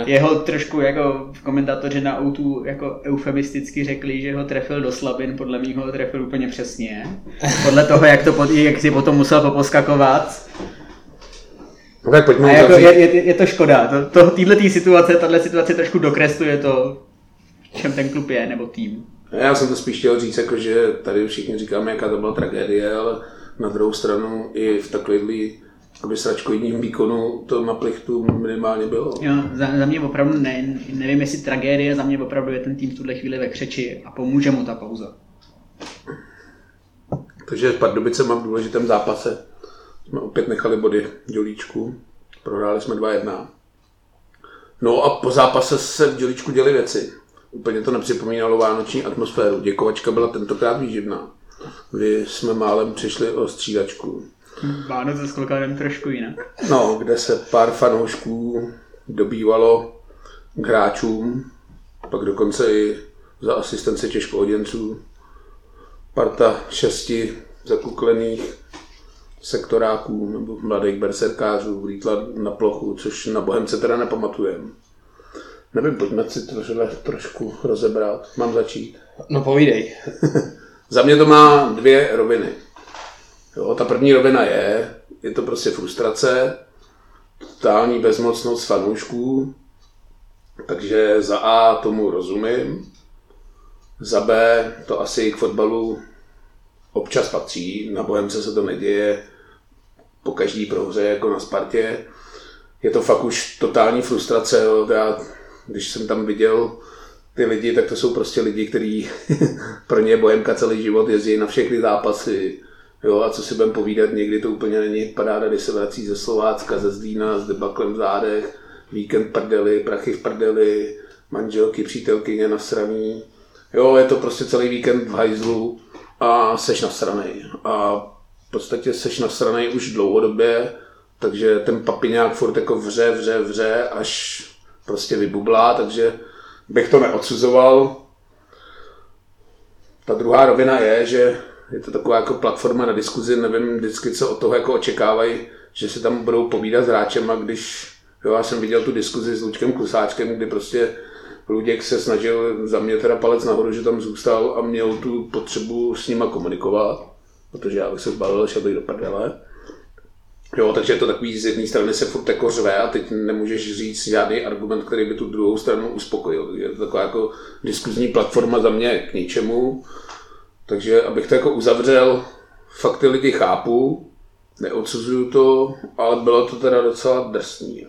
jeho trošku jako komentátoři na O2 jako eufemisticky řekli, že ho trefil do slabin, podle mě ho trefil úplně přesně. Podle toho, jak si potom musel poposkakovat. Tak jako je to škoda. Týhletý situace, tahle situace trošku dokresluje to, v čem ten klub je, nebo tým. Já jsem to spíš chtěl říct, jako, že tady všichni říkáme, jaká to byla tragédie, ale na druhou stranu i v takovýhlý aby sračkojním výkonu to na plichtu minimálně bylo. Jo, za mě opravdu nevím, jestli tragédie, za mě opravdu je ten tým v tuhle chvíli ve křeči a pomůže mu ta pauza. Takže Pardubice má v důležitém zápase. Jsme opět nechali body Dělíčku, prohráli jsme 2-1. No a po zápase se v Dělíčku děly věci. Úplně to nepřipomínalo vánoční atmosféru. Děkovačka byla tentokrát výživná. Kdy jsme málem přišli o střídačku. Vánoce s Klokanem trošku jinak. No, kde se pár fanoušků dobývalo k hráčům, pak dokonce i za asistence těžkooděnců. Parta 6 zakuklených sektoráků nebo mladých berserkářů vlítla na plochu, což na Bohemce teda nepamatujeme. Nevím, pojďme si trošku rozebrat. Mám začít? No povídej. Za mě to má dvě roviny. Jo, ta první rovina je to prostě frustrace, totální bezmocnost fanoušků, takže za A tomu rozumím, za B to asi k fotbalu občas patří, na Bohemce se to neděje, po každý prohře jako na Spartě. Je to fakt už totální frustrace, jo. Já, když jsem tam viděl ty lidi, tak to jsou prostě lidi, kteří pro ně Bohemka celý život jezdí na všechny zápasy. Jo, a co si budeme povídat, někdy to úplně není paráda, když se vrací ze Slovácka, ze Zlína, s debaklem v zádech, víkend prdeli, prachy v prdeli, manželky, přítelkyně nasraný. Jo, je to prostě celý víkend v hajzlu a seš nasranej. A v podstatě seš nasranej už dlouhodobě, takže ten papiňák furt jako vře, až prostě vybublá, takže bych to neodsuzoval. Ta druhá rovina je, že je to taková jako platforma na diskuzi, nevím vždycky, co od toho jako očekávají, že se tam budou povídat s hráčem, a když, jo, já jsem viděl tu diskuzi s Luďkem Klusáčkem, kdy prostě Luděk se snažil, za mě teda palec nahoru, že tam zůstal a měl tu potřebu s nima komunikovat, protože já bych se zbalil, šel bych do prdele. Jo, takže je to takový, z jedné strany se furt jako řve a teď nemůžeš říct žádný argument, který by tu druhou stranu uspokojil. Je to taková jako diskuzní platforma za mě k ničemu. Takže abych to jako uzavřel, fakt ty lidi chápu, neodsuzuju to, ale bylo to teda docela drsný.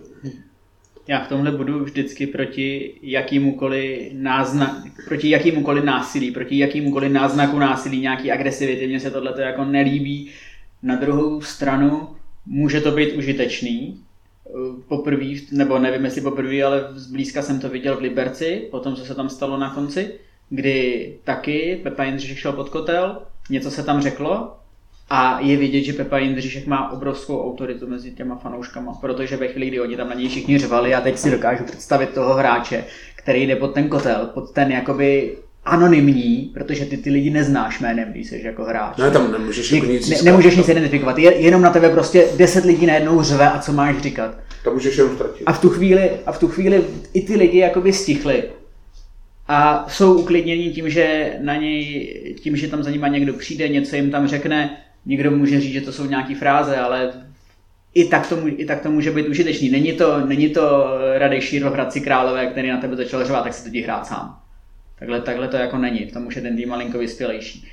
Já v tomhle budu vždycky proti jakýmukoliv násilí, proti jakýmukoliv náznaku násilí, nějaký agresivity, mně se tohle jako nelíbí. Na druhou stranu může to být užitečný. Poprvý, nebo nevím jestli poprvý, ale zblízka jsem to viděl v Liberci, po tom, co se tam stalo na konci, kdy taky Pepa Jindřišek šel pod kotel, něco se tam řeklo a je vidět, že Pepa Jindřišek má obrovskou autoritu mezi těma fanouškama, protože ve chvíli, kdy oni tam na něj všichni řvali, já teď si dokážu představit toho hráče, který jde pod ten kotel, pod ten jakoby anonymní, protože ty lidi neznáš jménem, když jsi jako hráč. No tam nemůžeš nic identifikovat, jenom na tebe prostě 10 lidí najednou řve a co máš říkat. To můžeš jenom ztratit. A v tu chvíli i ty lidi jakoby stichli. A jsou uklidnění tím, že na něj, tím, že tam za nima někdo přijde, něco jim tam řekne, někdo může říct, že to jsou nějaký fráze, ale i tak to může být užitečný. Není to Radek Šírohrad si Králové, který na tebe začal řvát, tak se to jdi hrát sám. Takhle to jako není, v tom už je ten tým malinko vyspělejší.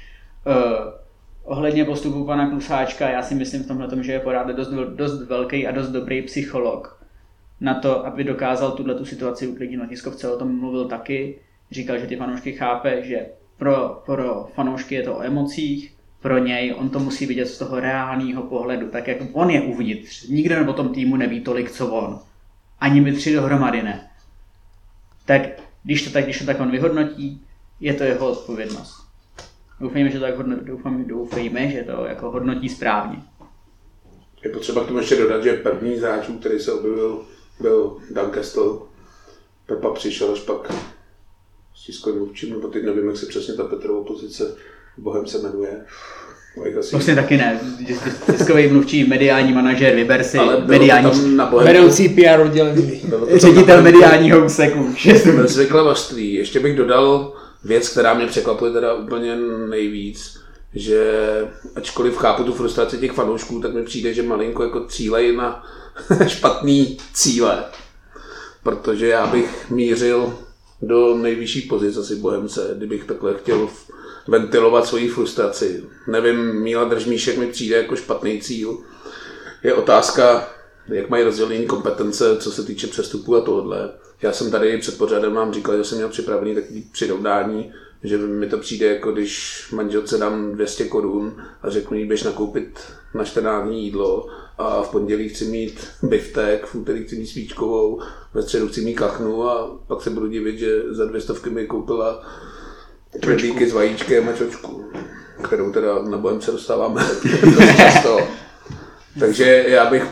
Ohledně postupu pana Klusáčka, já si myslím v tomhletom, že je pořád dost velký a dost dobrý psycholog na to, aby dokázal tuto situaci uklidnit. Na tiskovce o tom mluvil taky, říkal, že ty fanoušky chápe, že pro fanoušky je to o emocích, pro něj on to musí vidět z toho reálného pohledu, tak jak on je uvnitř. Nikdo o tom týmu neví tolik, co on. Ani my tři dohromady ne. Když to tak on vyhodnotí, je to jeho odpovědnost. Doufejme, že to jako hodnotí správně. Je potřeba k tomu ještě dodat, že první z hráčů, který se objevil, byl Dan Kestl. Pepa přišel až pak s tiskovým mluvčím, nebo teď nevím, jak se přesně ta Petrova pozice Bohem se jmenuje. Vlastně taky ne, tiskový mluvčí, mediální manažer, vyber si, mediální, vedoucí PR oddělení, ředitel mediálního úseku. Bezvykle vlastní. Ještě bych dodal věc, která mě překvapuje teda úplně nejvíc, že ačkoliv chápu tu frustraci těch fanoušků, tak mi přijde, že malinko jako cílejí na špatný cíle, protože já bych mířil do nejvyšší pozice asi Bohemce, kdybych takhle chtěl ventilovat svoji frustraci. Nevím, Míla Držmíšek mi přijde jako špatný cíl. Je otázka, jak mají rozdělení kompetence, co se týče přestupů a tohle. Já jsem tady před pořadem vám říkal, že jsem měl připravený takové přirovnání, že mi to přijde jako když manželce dám 200 korun a řeknu jí, běž nakoupit na 14 dní jídlo a v pondělí chci mít biftek, v úterý chci mít svíčkovou, ve středu chci mít kachnu a pak se budu divit, že za 200 mi koupila tvrdlíky s vajíčkem a čočku, kterou teda na Bohemce dostáváme dost často. Takže já bych,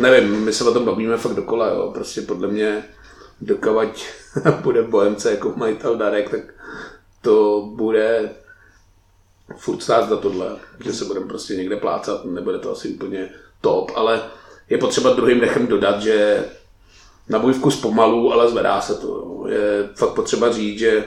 nevím, my se o tom bavíme fakt dokola, jo. Prostě podle mě dokavať bude Bohemce jako majitel Darek, tak to bude furt stát za tohle, že se budeme prostě někde plácat, nebude to asi úplně top, ale je potřeba druhým dechem dodat, že na můj vkus pomalu, ale zvedá se to. Je fakt potřeba říct, že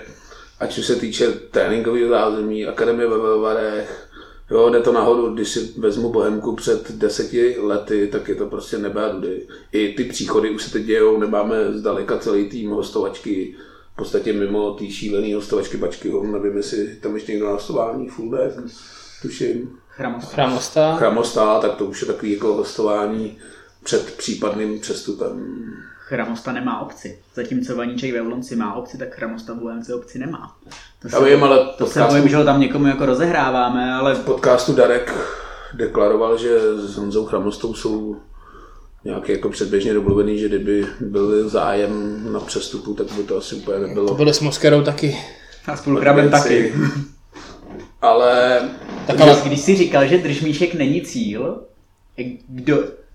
ať se týče tréninkového zázemí, akademie ve Velvarech, jo, jde to nahoru, když si vezmu Bohemku před 10 lety, tak je to prostě nebe a dudy. I ty příchody už se teď dějou, nemáme zdaleka celý tým hostovačky, v podstatě mimo té šílené hostovačky Bačkyho, nevím, jestli tam ještě někdo na hostování, Fuldek, tuším. Chramosta, tak to už je takový jako hostování před případným přestupem. Chramosta nemá obci. Zatímco Vaníček ve Vlonci má obci, tak Chramosta v Bohemce obci nemá. To se bojím, že ho tam někomu jako rozehráváme, ale... V podcastu Darek deklaroval, že s Honzou Chramostou jsou nějaké jako předběžně domluvený, že kdyby byl zájem na přestupu, tak by to asi úplně nebylo. To byli s Moskerou taky. A s Pulkrabem taky. Ale... Tak když jsi říkal, že Držmíšek není cíl,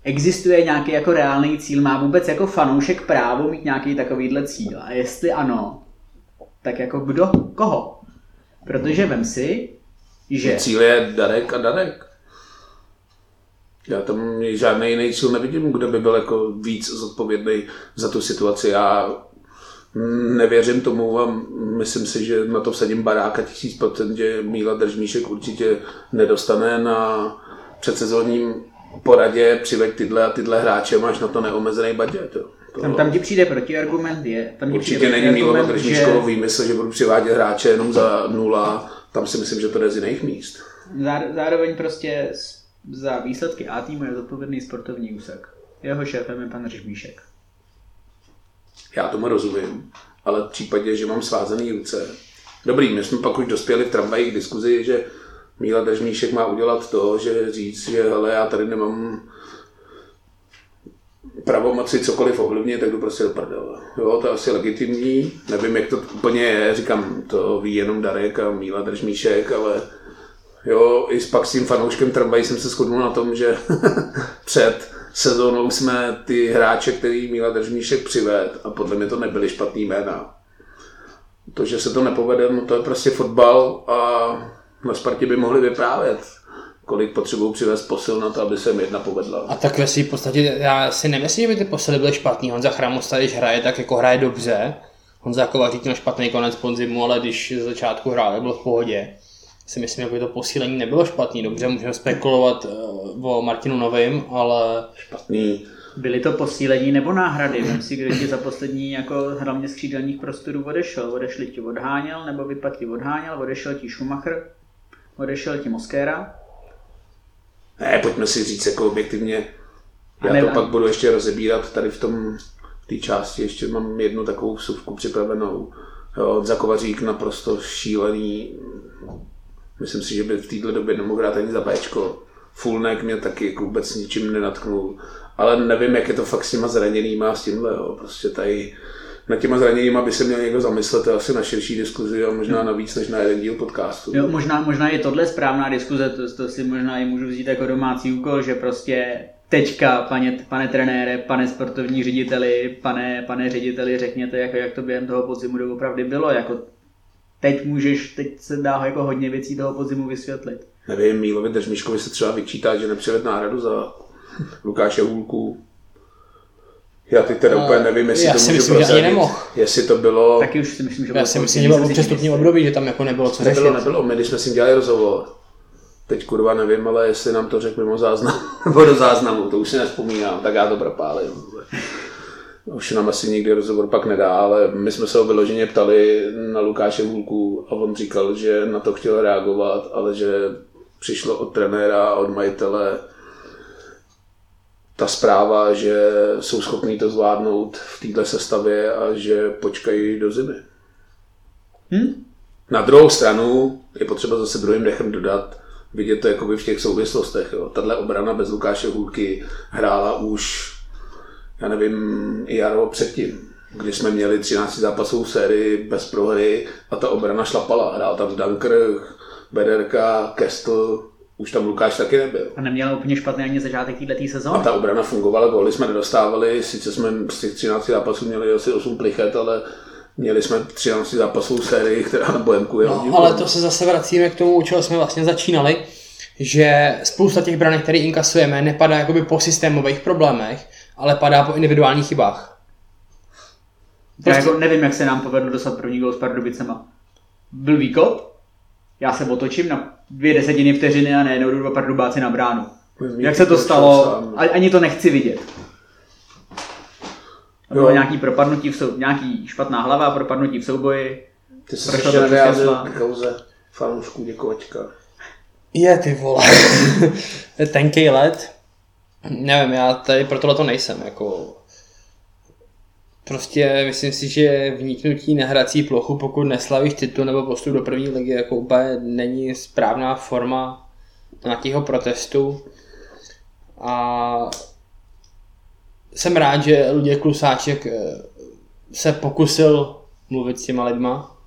existuje nějaký jako reálný cíl, má vůbec jako fanoušek právo mít nějaký takovýhle cíl? A jestli ano, tak jako kdo, koho? Protože vem si, že... Cíl je Darek a Darek. Já tam žádný jiný cíl nevidím, kdo by byl jako víc zodpovědný za tu situaci. Já nevěřím tomu a myslím si, že na to vsadím baráka 1000%, že Míla Držmíšek určitě nedostane na předsezonním poradě přiveď tyhle hráče, máš na to neomezený budget. Tam ti přijde protiargument, je. Tam určitě není Mílo Držmíškovo výmysl, že budu přivádět hráče jenom za 0, tam si myslím, že to jde z jiných míst. Zároveň prostě za výsledky A týmu je zodpovědný sportovní úsek. Jeho šéfem je pan Držmíšek. Já tomu rozumím, ale v případě, že mám svázaný ruce. Dobrý, my jsme pak už dospěli v tramvaji k diskuzi, že Míla Držmíšek má udělat to, že říct, že hele, já tady nemám pravomoci cokoliv ovlivnit, tak jdu prostě do prdele. Jo, to je asi legitimní, nevím, jak to úplně je, říkám, to ví jenom Darek a Míla Držmíšek, ale jo, i pak s tím fanouškem tramvají jsem se shodnul na tom, že před sezónou jsme ty hráče, který Míla Držmíšek přived, a podle mě to nebyly špatný jména. To, že se to nepovede, no to je prostě fotbal a na Spartě by mohli vyprávět, kolik potřebují přivést posil na to, aby se jim jedna povedla. A tak ve v podstatě, já si nemyslím, že by ty posily byly špatný. Honza Chramosta, když hraje, tak jako hraje dobře. Honza Kovařík měl špatný konec podzimu, ale když z začátku hrál, byl v pohodě. Si myslím, že to posílení nebylo špatný. Dobře, můžeme spekulovat o Martinu Novým, ale... Špatný. Byly to posílení nebo náhrady? Vem si, kdo ti za poslední jako hlavně z křídelních prostorů odešel. Odešli ti Odháněl, nebo vypadl ti Odháněl, odešel ti Schumacher. Odešel ti Moskéra? Ne, pojďme si říct jako objektivně. Já to pak budu ještě rozebírat tady v té části. Ještě mám jednu takovou vsuvku připravenou. Honza Kovařík naprosto šílený. Myslím si, že by v této době nemohl hrát ani za Bčko. Fulnek mě taky jako vůbec ničím nenatknul. Ale nevím, jak je to fakt s těma zraněnýma a s tímhle. Jo. Prostě tady na těma zraněníma by se měl někdo zamyslet asi na širší diskuzi a možná na víc než na jeden díl podcastu. Jo, možná je tohle správná diskuze, to si možná i můžu vzít jako domácí úkol, že prostě teďka, pane trenére, pane sportovní řediteli, pane řediteli, řekněte, jak to během toho podzimu doopravdy bylo. Jako teď se dá jako hodně věcí toho podzimu vysvětlit. Nevím, Mílovi Držmíškovi se třeba vyčítá, že nepřived náhradu za Lukáše Hůlku. Já teď teda úplně nevím, jestli to můžu prozradit, jestli to bylo... Taky už si myslím, že bylo... Já si myslím, že bylo v přestupním období, že tam jako nebylo co řešit. Nebylo, my když jsme s ním dělali rozhovor, teď kurva nevím, ale jestli nám to řekl mimo záznam, nebo do záznamu, to už si nevzpomínám, tak já to propálím. Už nám asi nikdy rozhovor pak nedá, ale my jsme se ho vyloženě ptali na Lukáše Hůlku a on říkal, že na to chtěl reagovat, ale že přišlo od trenéra, od majitele ta zpráva, že jsou schopní to zvládnout v této sestavě a že počkají do zimy. Na druhou stranu je potřeba zase druhým dechem dodat, vidět to jakoby v těch souvislostech. Tahle obrana bez Lukáše Hůlky hrála už, já nevím, i jaro předtím, kdy jsme měli 13 zápasovou sérii bez prohry a ta obrana šlapala. Hrál tam Dunkirk, Bederka, Kestl. Už tam Lukáš taky nebyl. A neměl úplně špatný ani začátek této sezóny. A ta obrana fungovala, góly jsme nedostávali, sice jsme z těch 13 zápasů měli asi 8 plichet, ale měli jsme 13 zápasů sérii, která na Bohemku je hodně. Ale to se zase vracíme k tomu, u čeho jsme vlastně začínali, že spousta těch branek, které inkasujeme, nepadá jakoby po systémových problémech, ale padá po individuálních chybách. Já jako nevím, jak se nám povedlo dostat první gól s Pardubicema. Byl výkop, já se otočím na 0,2 vteřiny a najednou jdu dva Pardubáci na bránu. Jak se to stalo, ani to nechci vidět. Bylo nějaký propadnutí, nějaký špatná hlava, propadnutí v souboji. Ty jsi se ještě vyjádřil k kauze fanoušků Děkovačka. Je ty vole, tenkej let. Nevím, já tady pro tohle to nejsem, jako... Prostě myslím si, že vniknutí na hrací plochu, pokud neslavíš titul nebo postup do první ligy, jako úplně není správná forma nějakého protestu. A jsem rád, že Luděk Klusáček se pokusil mluvit s těma lidma.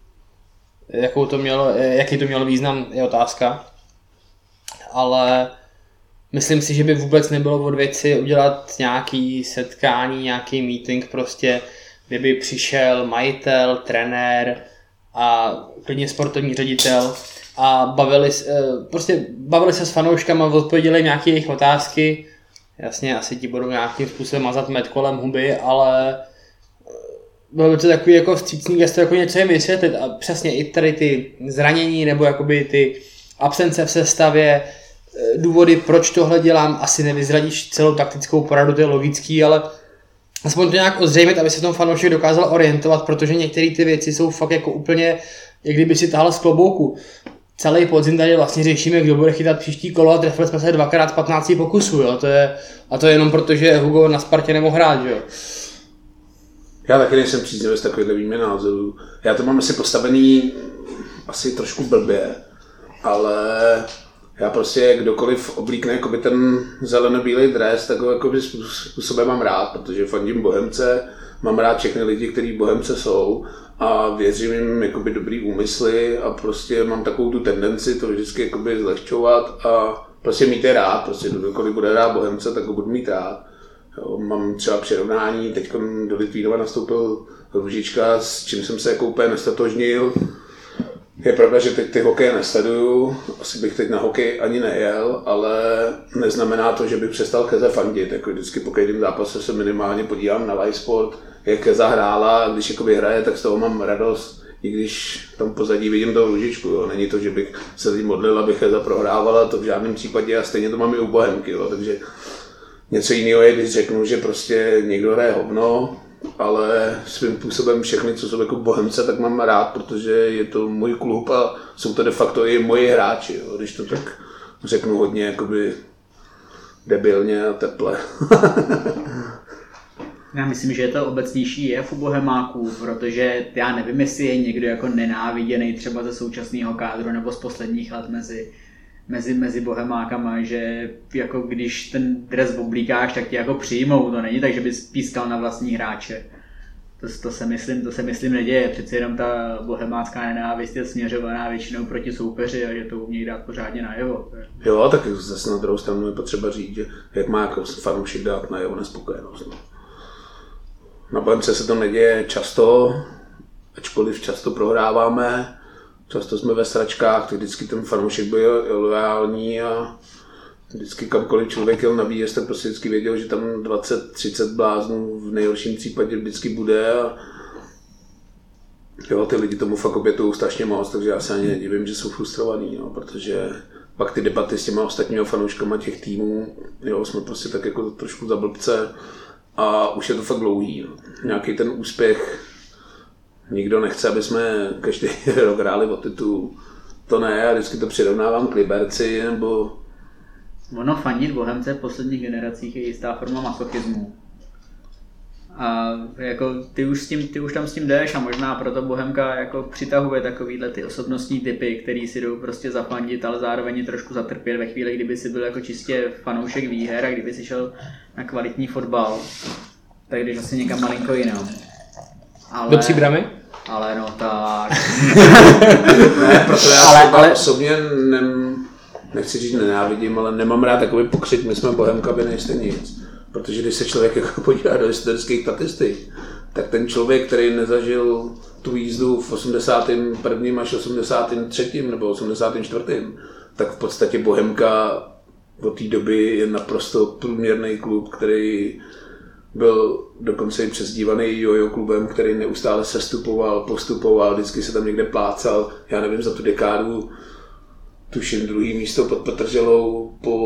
Jaký to mělo význam, je otázka. Ale myslím si, že by vůbec nebylo od věci udělat nějaký setkání, nějaký meeting prostě, kdyby přišel majitel, trenér a klidně sportovní ředitel a bavili se s fanouškama, odpověděli nějaké jejich otázky. Jasně, asi ti budou nějakým způsobem mazat med kolem huby, ale bylo by to takový jako vstřícný gesto, jako něco jim vysvětlit a přesně i tady ty zranění nebo jakoby ty absence v sestavě, důvody, proč tohle dělám, asi nevyzradíš celou taktickou poradu, to je logický, ale aspoň to nějak ozřejmit, aby se v tom fanoušek dokázal orientovat, protože některé ty věci jsou fakt jako úplně, jak kdyby si tahal z klobouku. Celý podzim tady vlastně řešíme, kdo bude chytat příští kolo a trefili jsme se 2x15 pokusů, jo? To je jenom proto, že Hugo na Spartě nemohl hrát, že jo? Já taky nejsem příznivý z takovýhle výměn názorů. Já to mám asi postavený asi trošku blbě, ale já prostě kdokoliv oblíkne jakoby ten zelenobílej dres, tak ho jakoby způsobem mám rád, protože fandím Bohemce, mám rád všechny lidi, kteří Bohemce jsou a věřím jim jakoby dobrý úmysly a prostě mám takovou tu tendenci to vždycky jakoby zlehčovat a prostě mít je rád, prostě kdokoliv bude rád Bohemce, tak ho budu mít rád. Jo, mám třeba přirovnání, teď do Litvínova nastoupil Růžička, s čím jsem se jako úplně nestotožnil. Je pravda, že teď ty hokeje nesleduju, asi bych teď na hokej ani nejel, ale neznamená to, že bych přestal Keze fandit. Jako vždycky po každém zápase se minimálně podívám na Live Sport, jak Keza hrála, když jakoby hraje, tak z toho mám radost, i když tam pozadí vidím toho Růžičku. Jo. Není to, že bych se tím modlil, abych Keza prohrávala, to v žádném případě a stejně to mám i u Bohemky. Jo. Takže něco jiného je, když řeknu, že prostě někdo hraje hovno, ale svým způsobem všechny, co jsou jako Bohemce, tak mám rád, protože je to můj klub a jsou to de facto i moji hráči, jo, když to tak řeknu hodně jakoby debilně a teple. Já myslím, že je to obecnější jev u Bohemáků, protože já nevím, jestli je někdo jako nenáviděný třeba ze současného kádru nebo z posledních let mezi Bohemákama, že jako když ten dres oblíkáš, tak tě jako přijmou, to není tak, že bys pískal na vlastní hráče. To se myslím neděje, přeci jenom ta bohemácká nenávist je směřovaná většinou proti soupeři a že to umějí dát pořádně najevo. Jo, tak zase na druhou stranu je potřeba říct, že jak má jako fanoušek dát najevo nespokojenost. No. Na Bohemce se to neděje často, ačkoliv často prohráváme, často jsme ve sračkách, tak vždycky ten fanoušek byl loajální a vždycky kamkoliv člověk jel na výjezd, tak prostě vždycky věděl, že tam 20-30 bláznů v nejhorším případě vždycky bude. A jo, ty lidi tomu fakt obětují strašně moc, takže já se ani nedivím, že jsou frustrovaní, jo, protože pak ty debaty s těma ostatními fanouškama těch týmů, jo, jsme prostě tak jako trošku za blbce a už je to fakt dlouhý. Jo. Nějaký ten úspěch. Nikdo nechce, aby jsme každý rok hráli o titul. To ne, já vždycky to přirovnávám k Liberci, nebo... Ono fanit Bohemce v posledních generacích je jistá forma masochismu. A jako ty už tam s tím jdeš a možná proto Bohemka jako přitahuje takovýhle ty osobnostní typy, který si jdou prostě zafandit, ale zároveň trošku zatrpět ve chvíli, kdyby si byl jako čistě fanoušek výher a kdyby si šel na kvalitní fotbal, tak jdeš asi někam malinko jinam. Ale... Do Příbramy? Ale no tak... Ne, protože já osobně nechci říct nenávidím, ale nemám rád takový pokřik, my jsme Bohemka, vy nejste nic. Protože když se člověk jako podívá do historických statistik, tak ten člověk, který nezažil tu jízdu v 81. až 83. nebo 84. tak v podstatě Bohemka od té doby je naprosto průměrný klub, který Byl dokonce i přezdívaný jojo klubem, který neustále sestupoval, postupoval, vždycky se tam někde plácal, já nevím, za tu dekádu, tuším 2. místo pod Petrželou po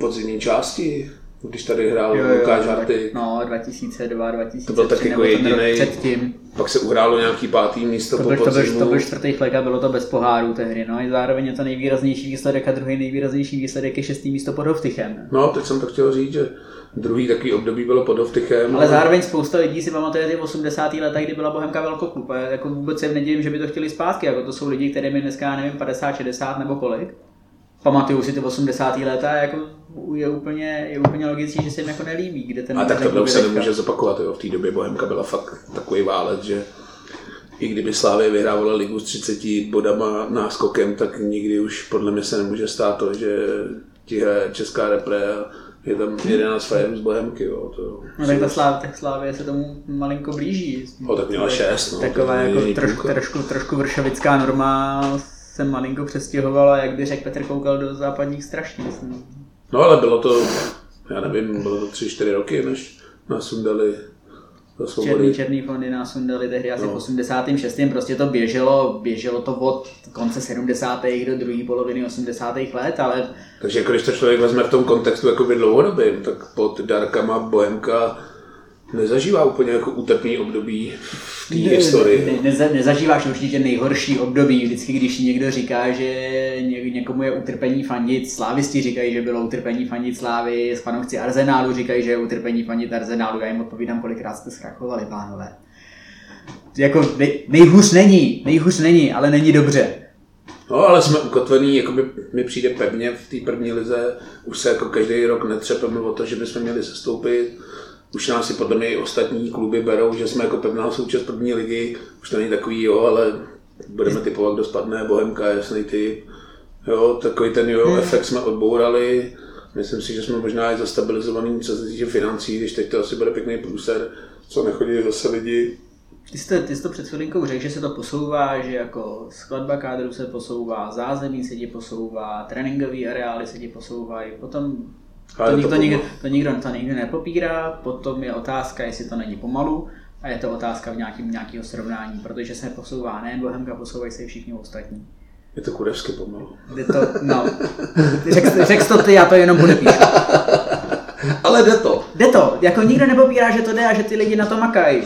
podzimní části, když tady hrál Lukáš Harty. No, 2002, 2003, to byl taky jako jedinej, předtím. Pak se uhrálo nějaký 5. místo po podzimu. To byl 4. lega, bylo to bez pohárů té hry, no i zároveň je to nejvýraznější výsledek a druhý nejvýraznější výsledek je 6. místo pod Hovtychem. No, teď jsem to chtěl říct, že druhý takový období bylo pod Hovtychem. Ale zároveň spousta lidí si pamatuje ty 80. leta, kdy byla Bohemka velkoklub a jako vůbec se nedivím, že by to chtěli zpátky, jako to jsou lidi, kterým je dneska, nevím, 50, 60 nebo kolik. Pamatuju si ty 80. léta a jako je úplně logický, že se jim jako nelíbí, kde ten... A tak to se nemůže zopakovat, jo. V té době Bohemka byla fakt takový válec, že i kdyby Slávie vyhrávala ligu s 30 bodama náskokem, tak nikdy už podle mě se nemůže stát to, že tihle česká repre je tam 11 frajerů z Bohemky, jo. To... No tak ta Slávie se tomu malinko blíží. O, tak měla 6, no. Taková jako trošku vršovická norma se malinko přestěhovala, jak by řekl Petr Koukal, do západních strašnic. No ale bylo to, já nevím, bylo to 3-4 roky, než nás sundali za svobody. Černý fondy nás sundali tehdy asi v 86. Prostě to běželo to od konce 70. do druhé poloviny 80. let, ale... Takže jako když to člověk vezme v tom kontextu jakoby dlouhodobým, tak pod Darkama Bohemka nezažívá úplně jako útrpný období v té historii. Nezažíváš určitě nejhorší období, vždycky když někdo říká, že někomu je utrpení fandit Slávisti, říkají, že bylo utrpení fandit Slávy, fanoušci Arsenálu říkají, že je utrpení fandit Arsenálu, já jim odpovídám, kolikrát jste zkrachovali, pánové. Jako nejhůř není, ale není dobře. No, ale jsme ukotvený, jako mi přijde pevně v té první lize, už se jako každý rok netřepeme o to, že bychom měli sestoupit. Už nás si podle mě ostatní kluby berou, že jsme jako pevná součást první ligy, už to není takový, jo, ale budeme typovat, kdo spadne, Bohemka, jasný typ. Jo, takový ten efekt jsme odbourali, myslím si, že jsme možná i zastabilizovaný, co se týče financí, když teď to asi bude pěkný průser, co nechodí zase lidi. Ty jsi to před chvilinkou řekl, že se to posouvá, že jako skladba kádru se posouvá, zázemí se ti posouvá, tréninkový areály se ti posouvají, potom... To nikdo nepopírá, potom je otázka, jestli to není pomalu a je to otázka v nějakého srovnání, protože se posouvá nejen Bohemka, posouvají se i všichni ostatní. Je to kurevsky pomalu. Řekl to ty, já to jenom podepíšu. Ale jde to. Jde to, jako nikdo nepopírá, že to jde a že ty lidi na to makají.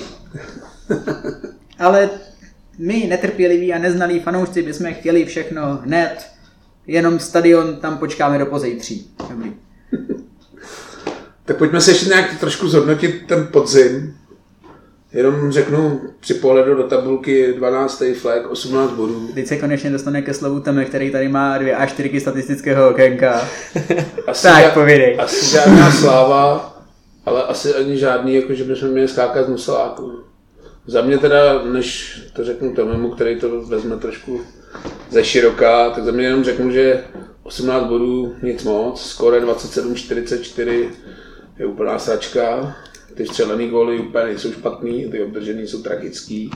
Ale my, netrpěliví a neznalí fanoušci, bychom chtěli všechno hned, jenom stadion, tam počkáme do pozejtří. Dobrý. Tak pojďme se ještě nějak trošku zhodnotit ten podzim. Jenom řeknu, při pohledu do tabulky 12. flag, 18 bodů. Teď se konečně dostane ke slovu Tome, který tady má 2 A4 statistického okénka. Tak povědej. Asi žádná sláva, ale asi ani žádný, jakože bychom měli skákat z museláku. Za mě teda, než to řeknu Tomemu, který to vezme trošku ze široká, tak za mě jenom řeknu, že 18 bodů, nic moc, skóre 27-44 je úplná sračka, ty střelený góly úplně nejsou špatný, ty obdržený jsou tragický,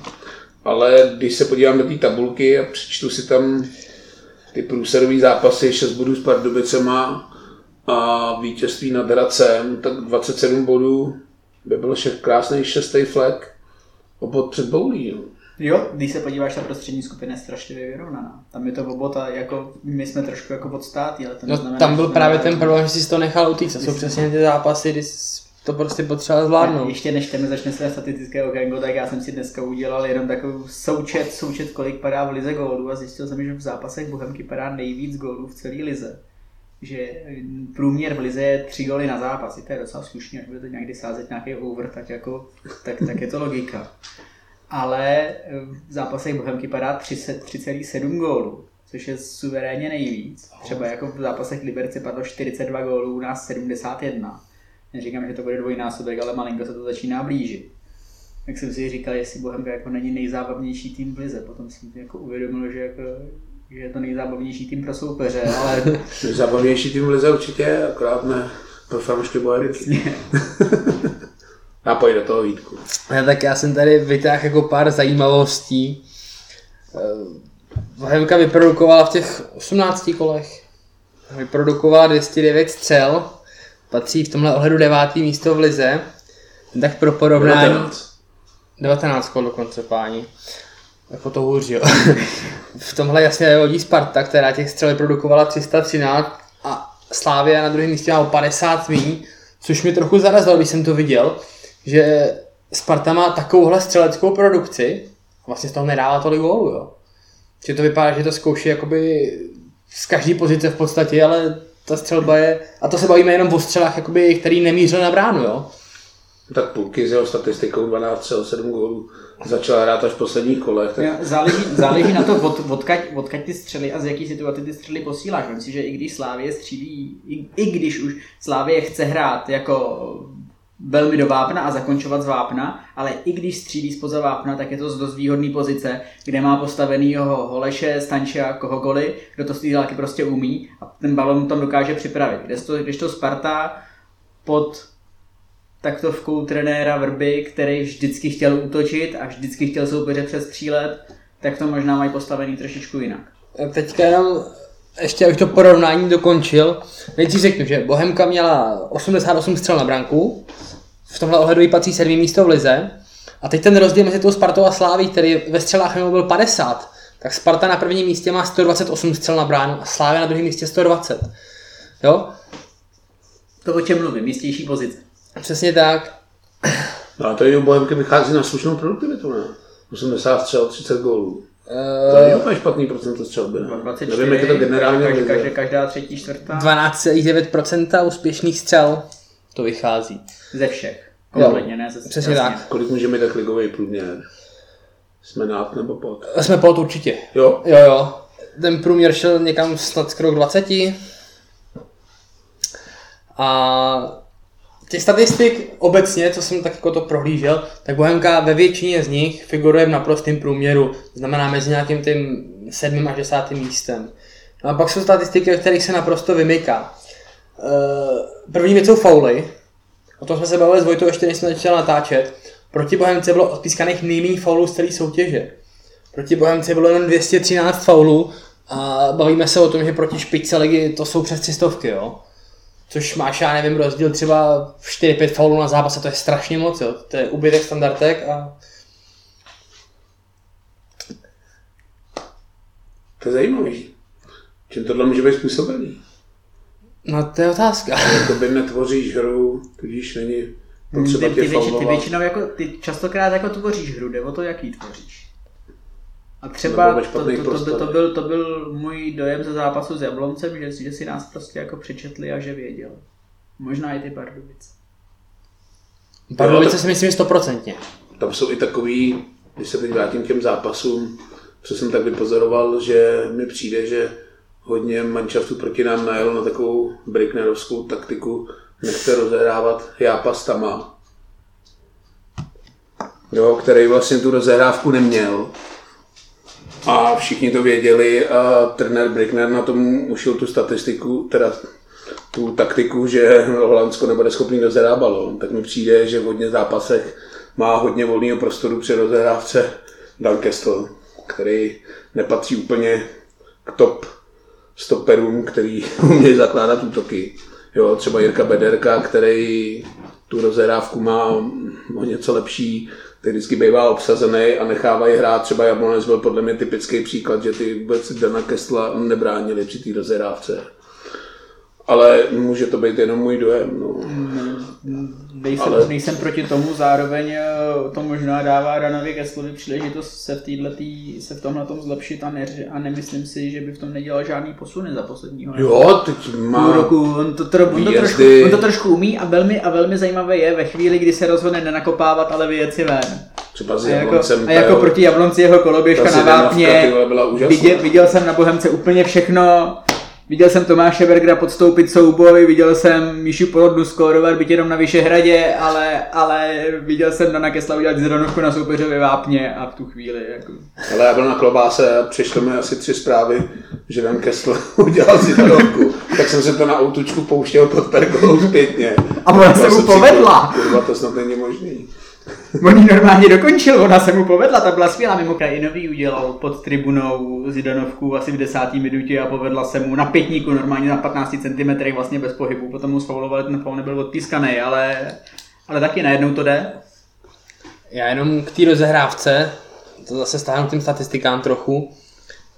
ale když se podívám do té tabulky a přečtu si tam ty průserové zápasy, 6 bodů s Pardubicema a vítězství nad Hradcem, tak 27 bodů by byl krásný 6. flag o bod před Boulí. Jo, když se podíváš, ta prostřední skupina je strašlivě vyrovnaná. Tam je to obota, jako my jsme trošku jako podstátí, ale to neznamená, tam byl právě ten problém, že jsi to nechal utíct. Jsou přesně ty zápasy, kdy to prostě potřeba zvládnout. Ještě než teme začne své statistické okénko, tak já jsem si dneska udělal jenom takový součet, kolik padá v lize gólů a zjistil jsem, že v zápasech Bohemky padá nejvíc gólů v celé lize. Že průměr v lize je 3 góly na zápas, to je docela slušný, až bude to někdy sázet nějaký over, tak je to logika. Ale v zápasech Bohemky padá 3,7 gólů, což je suverénně nejvíc. Třeba jako v zápasech Liberce padlo 42 gólů, u nás 71. Neříkám, že to bude dvojnásobek, ale malinko se to začíná blížit. Tak jsem si říkal, jestli Bohemka jako není nejzábavnější tým v lize. Potom jsem si jako uvědomil, že je to nejzábavnější tým pro soupeře, ale... Nejzábavnější tým v lize určitě, akorát ne pro fanoušky Bohemky. A pojď do toho, Vítku. Tak já jsem tady vytáhl jako pár zajímavostí. Bohemka vyprodukovala v těch 18 kolech. Vyprodukovala 209 střel. Patří v tomhle ohledu 9. místo v lize. Tak pro porovnání... 19 kol dokonce, páni. Jako to hůř, jo. V tomhle jasně hodí Sparta, která těch střel produkovala 313 a Slávia na druhém místě má 50 míň, což mě trochu zarazilo, když jsem to viděl, že Sparta má takovouhle střeleckou produkci a vlastně z toho nedává tolik gólů, jo. Že to vypadá, že to zkouší jakoby z každé pozice v podstatě, ale ta střelba je... A to se bavíme jenom o střelách, jakoby, který nemířil na bránu, jo. Tak půlky z jeho statistikou 12 střel, 7 gólů začal hrát až v posledních kolech. Tak... Záleží na to, odkud ty střely a z jaký situace ty střely posíláš. Myslím si, že i když Slávie střílí, i když už Slávie chce hrát jako velmi do vápna a zakončovat z vápna, ale i když střílí spoza vápna, tak je to z dost výhodné pozice, kde má postavenýho Holeše, Stančia, kohokoliv, kdo to z té dálky prostě umí a ten balon tam dokáže připravit. Když to Sparta pod taktovkou trenéra Vrby, který vždycky chtěl útočit a vždycky chtěl soupeře přestřílet, tak to možná mají postavený trošičku jinak. Teďka jenom ještě, abych to porovnání dokončil, nejdřív řeknu, že Bohemka měla 88 střel na branku, v tomhle ohledu jí patří 7. místo v lize, a teď ten rozdíl mezi tou Spartou a Sláví, který ve střelách mimo byl 50, tak Sparta na prvním místě má 128 střel na bránu a Slávia na druhém místě 120. Jo? To o čem mluvím, jistější pozice. Přesně tak. No a to i u Bohemky vychází na slušnou produktivitu, ne? 80 střel, 30 gólů. To je úplně špatný procento střelby, ne? 24, nevím, jak je to generálně. Každá třetí, čtvrtá. 12,9% úspěšných střel. To vychází. Ze všech. Kompletně, ne? Přesně tak. Kolik může mít tak ligový průměr? Jsme nad nebo pod? Jsme pod určitě. Jo. Ten průměr šel někam snad skoro k 20. A... těch statistik obecně, co jsem tak jako to prohlížel, tak Bohemka ve většině z nich figuruje v naprostém průměru, znamená mezi nějakým tím 7. až 10. místem. No a pak jsou statistiky, o kterých se naprosto vymyká. První věc jsou fauly, o tom jsme se bavili s Vojtou ještě než jsme začali natáčet. Proti Bohemce bylo odpískaných nejméně faulů z celé soutěže. Proti Bohemce bylo jenom 213 faulů a bavíme se o tom, že proti špičce ligy to jsou přes 300, jo. Což máš, já nevím, rozdíl třeba 4-5 faulů na zápas a to je strašně moc, jo. To je úbytek standardek a... To je zajímavý. Čím tohle může být způsobený? No to je otázka. Jakoby netvoříš hru, tudíž není potřeba tě faulovat. Ty většinou jako, ty častokrát jako tvoříš hru, jde o to, jak ji tvoříš. A třeba to byl můj dojem ze zápasu s Jabloncem, že si nás prostě jako přečetli a že věděl. Možná i ty Pardubice. Pardubice si myslím 100%. Tam jsou i takový, když se teď vrátím k těm zápasům, co jsem tak vypozoroval, že mi přijde, že hodně manšaftů proti nám najelo na takovou Bricknerovskou taktiku, nechte rozehrávat Jápastama, jo, který vlastně tu rozehrávku neměl. A všichni to věděli a trenér Brickner na tom ušil tu statistiku, teda tu taktiku, že Holandsko nebude schopný rozehrát balón. Tak mi přijde, že v hodně zápasech má hodně volného prostoru při rozehrávce Dan Kestl, který nepatří úplně k top stoperům, který umějí zakládat útoky. Jo, třeba Jirka Bederka, který tu rozehrávku má o něco lepší, který vždycky bývá obsazený a nechávají hrát. Třeba Jablonec byl podle mě typický příklad, že ty vůbec Dana Kestla nebránili při té rozehrávce. Ale může to být jenom můj dojem. No. Nejsem proti tomu, zároveň to možná dává Danovi Kestlovi příležitost se v tomhletom zlepšit a nemyslím si, že by v tom nedělal žádný posuny za posledního. Jo, teď má roku. On to trošku umí a velmi zajímavé je ve chvíli, kdy se rozhodne nenakopávat, ale vyjet si ven. Třeba s Jabloncem. A jako proti Jablonci jeho koloběžka na vápně. Viděl jsem na Bohemce úplně všechno. Viděl jsem Tomáše Bergera podstoupit souboj, viděl jsem Míšu Porodnu skórovat, byť jenom na Vyšehradě, ale viděl jsem Dana Kesla udělat zrovnovku na soupeřově vápně a v tu chvíli jako... Ale já byl na klobáse a přišly mi asi 3 zprávy, že Dan Kestl udělal zidrovku, tak jsem se to na autučku pouštěl pod Perkou zpětně. A ona se mu povedla! Kurva, to snad není možný. On ji normálně dokončil, ona se mu povedla, ta byla skvělá. Mimo Krajinový udělal pod tribunou zidanovku asi v 10. minutě a povedla se mu na pětníku, normálně na 15 cm, vlastně bez pohybu. Potom mu sfaulovali, ten faul nebyl odpískaný, ale ale taky najednou to jde. Já jenom k té rozehrávce, to zase stáhnu k těm statistikám trochu,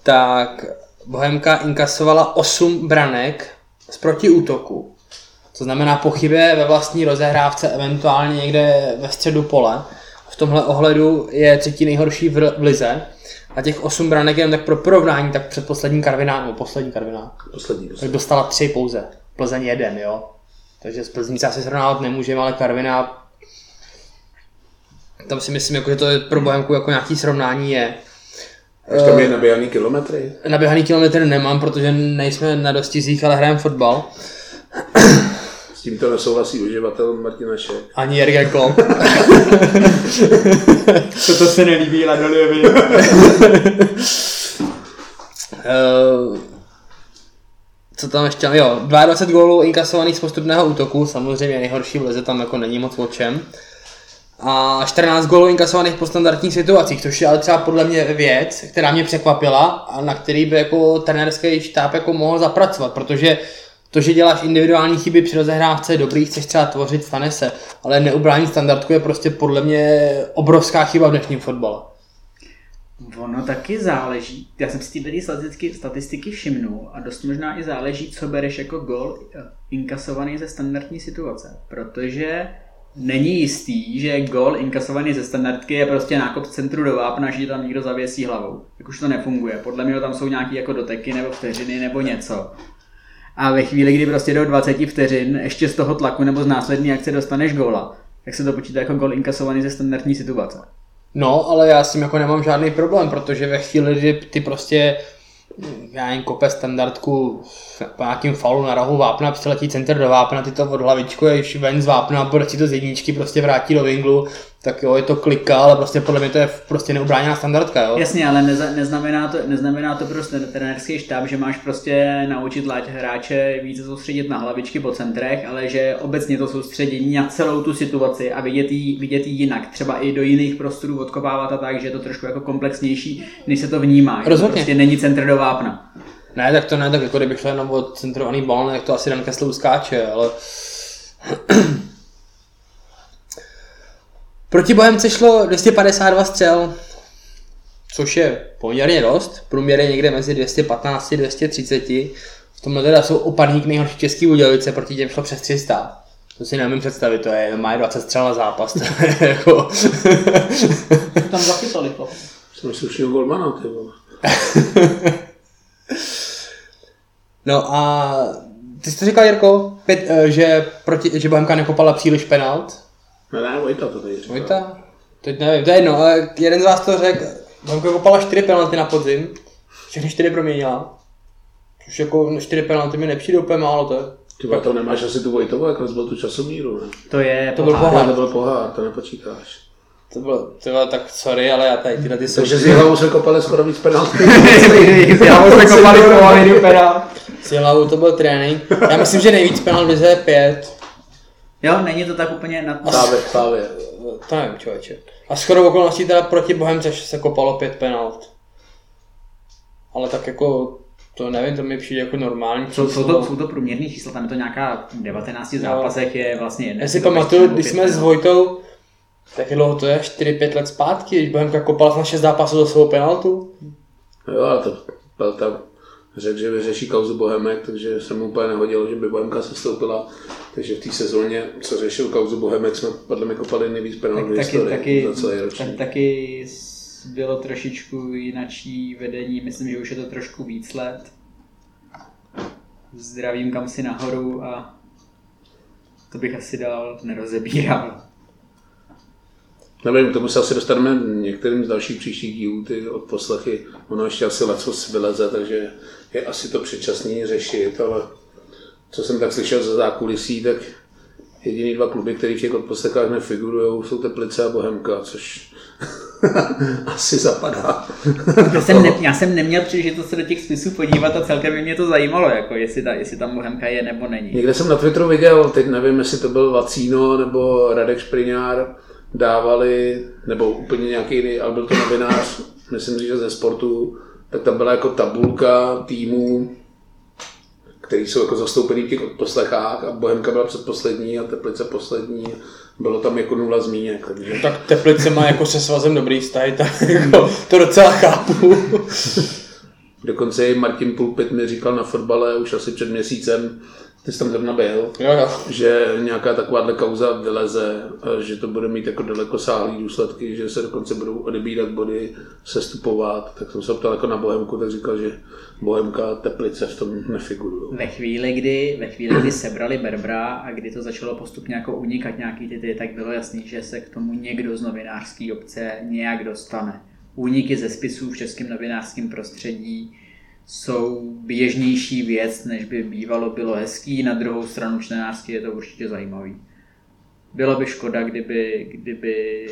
tak Bohemka inkasovala 8 branek z protiútoku. To znamená po chybě ve vlastní rozehrávce, eventuálně někde ve středu pole. V tomhle ohledu je třetí nejhorší v lize. A těch 8 branek jen tak pro porovnání, tak předposlední Karviná, nebo poslední Karviná. Poslední. Dostala 3 pouze, Plzeň 1, jo. Takže s Plzní se asi srovnávat nemůžeme, ale Karviná, tam si myslím, jako, že to je pro Bohemku jako nějaký srovnání je. Až tam je naběhaný kilometry? Naběhaný kilometry nemám, protože nejsme na dostizích, ale hrajeme fotbal. S tímto nesouhlasí uživatel Martina Šek. Ani Jirgen Klopp. Toto se nelíbí, Ladoliovi. Co tam ještě? Jo, 22 gólů inkasovaných z postupného útoku, samozřejmě nejhorší v lize, tam jako není moc o čem. A 14 gólů inkasovaných po standardních situacích, což je ale třeba podle mě věc, která mě překvapila a na který by jako trenérský štáb jako mohl zapracovat, protože to, že děláš individuální chyby při rozehrávce je dobrý, chceš třeba tvořit, stane se, ale neubrání standardku je prostě podle mě obrovská chyba v dnešním fotbale. Ono taky záleží, já jsem si ty statistiky všimnul a dost možná i záleží, co bereš jako gól inkasovaný ze standardní situace, protože není jistý, že gól inkasovaný ze standardky je prostě nákop centru do vápna, že tam někdo zavěsí hlavou. Tak už to nefunguje, podle mě tam jsou nějaké jako doteky nebo vteřiny nebo něco. A ve chvíli, kdy prostě do 20 vteřin ještě z toho tlaku nebo z následné akce dostaneš góla, tak se to počítá jako gól inkasovaný ze standardní situace. No, ale já s tím jako nemám žádný problém, protože ve chvíli, kdy ty prostě já jen kope standardku po nějakým faulu na rohu vápna, přiletí centr do vápna, ty to od hlavičkuješ ven z vápna a bude si to z jedničky prostě vrátí do vinglu, tak jo, je to klika, ale prostě podle mě to je prostě neubráněná standardka, jo? Jasně, ale neznamená to prostě trenérský štáb, že máš prostě naučit hráče více soustředit na hlavičky po centrech, ale že obecně to soustředění na celou tu situaci a vidět jí jinak, třeba i do jiných prostorů odkopávat a tak, že je to trošku jako komplexnější, než se to vnímá. Rozhodně. To prostě není centr do vápna. Ne, tak to ne, tak jako kdyby šlo jenom o centrovaný balon, tak to asi Dan Kessler uskáče, ale... Proti Bohemce šlo 252 střel, což je poměrně dost, průměr je někde mezi 215 a 230, v tomhle teda jsou opadník nejhorší Český Budějovice, proti těm šlo přes 300, to si neumím představit, to je, má 20 střel na zápas, to je jako... Tam zachytali to. Jsem si ušil golmana, ty vole. No a ty jsi to říkal, Jirko, že Bohemka nekopala příliš penalt? Ne, Vojta to tady říká. Vojta? Teď nevím, to je jedno, ale jeden z vás to řekl, Bohemka kopala 4 penalty na podzim, všechny 4 proměnila. Což jako 4 penalty mi nepřijde úplně málo, to je. Tyba, to nemáš asi tu Vojtovu, jak rozbil tu časomíru, ne? To byl pohár, to nepočítáš. To bylo, tak sorry, ale já tady tyhle ty jsou... Takže s Jihlavou se kopali skoro víc penalty. S Jihlavou se kopali skoro víc penalt. S Jihlavou to byl trénink. Já myslím, že nejvíc penalt vize je 5. Jo, není to tak úplně na to. Právě. To nevím, člověče. A shodou okolností teda proti Bohemce se kopalo 5 penalt. Ale tak jako... To nevím, to mi přijde jako normální. Jsou to průměrný čísla, tam je to nějaká 19 zápasech je vlastně... Já si pamatuju, když jsme s Vojtou... Tak dlouho to je, 4-5 let zpátky, když Bohemka kopala na 6 zápasů za svou penaltu. Jo, ale to Pelta řekl, že vyřeší kauzu Bohemek, takže se mu úplně nehodilo, že by Bohemka sestoupila. Takže v té sezóně, co řešil kauzu Bohemek, jsme podle mě kopali nejvíc penalt v historii za celý ročník. Taky bylo trošičku jinačí vedení, myslím, že už je to trošku víc let. Zdravím kam si nahoru a to bych asi dál nerozebíral. Nevím, k tomu se asi dostaneme některým z dalších příštích dílů, ty odposlechy. Ono ještě asi lecos vyleze, takže je asi to předčasné řešit, ale co jsem tak slyšel ze zákulisí, tak jediný 2 kluby, které v těch odposlechách nefigurujou, jsou Teplice a Bohemka, což asi zapadá. Já jsem neměl příležitost se do těch spisů podívat a celkem by mě to zajímalo, jako jestli tam Bohemka je nebo není. Někde jsem na Twitteru viděl, teď nevím, jestli to byl Vacíno nebo Radek Špriňár, dávali, nebo úplně nějaký jiný, ale byl to novinář, myslím, že ze sportu, tak tam byla jako tabulka týmů, který jsou jako zastoupený v těch odposlechách a Bohemka byla předposlední a Teplice poslední. Bylo tam jako 0 zmínek. Takže... No, tak Teplice má jako se svazem dobrý vztah, tak jako to docela chápu. Dokonce i Martin Pulpit mi říkal na fotbale už asi před měsícem, ty jsi tam zrovna byl, jo. Že nějaká takováhle kauza vyleze, že to bude mít jako dalekosáhlý důsledky, že se dokonce budou odebírat body, sestupovat. Tak jsem se ptal jako na Bohemku, tak říkal, že Bohemka, Teplice v tom nefigurují. Ve chvíli, kdy sebrali Berbra a kdy to začalo postupně jako unikat nějaký tituly, tak bylo jasný, že se k tomu někdo z novinářské obce nějak dostane. Úniky ze spisů v českém novinářském prostředí jsou běžnější věc, než by bývalo bylo hezký, na druhou stranu čtenářsky je to určitě zajímavý. Byla by škoda, kdyby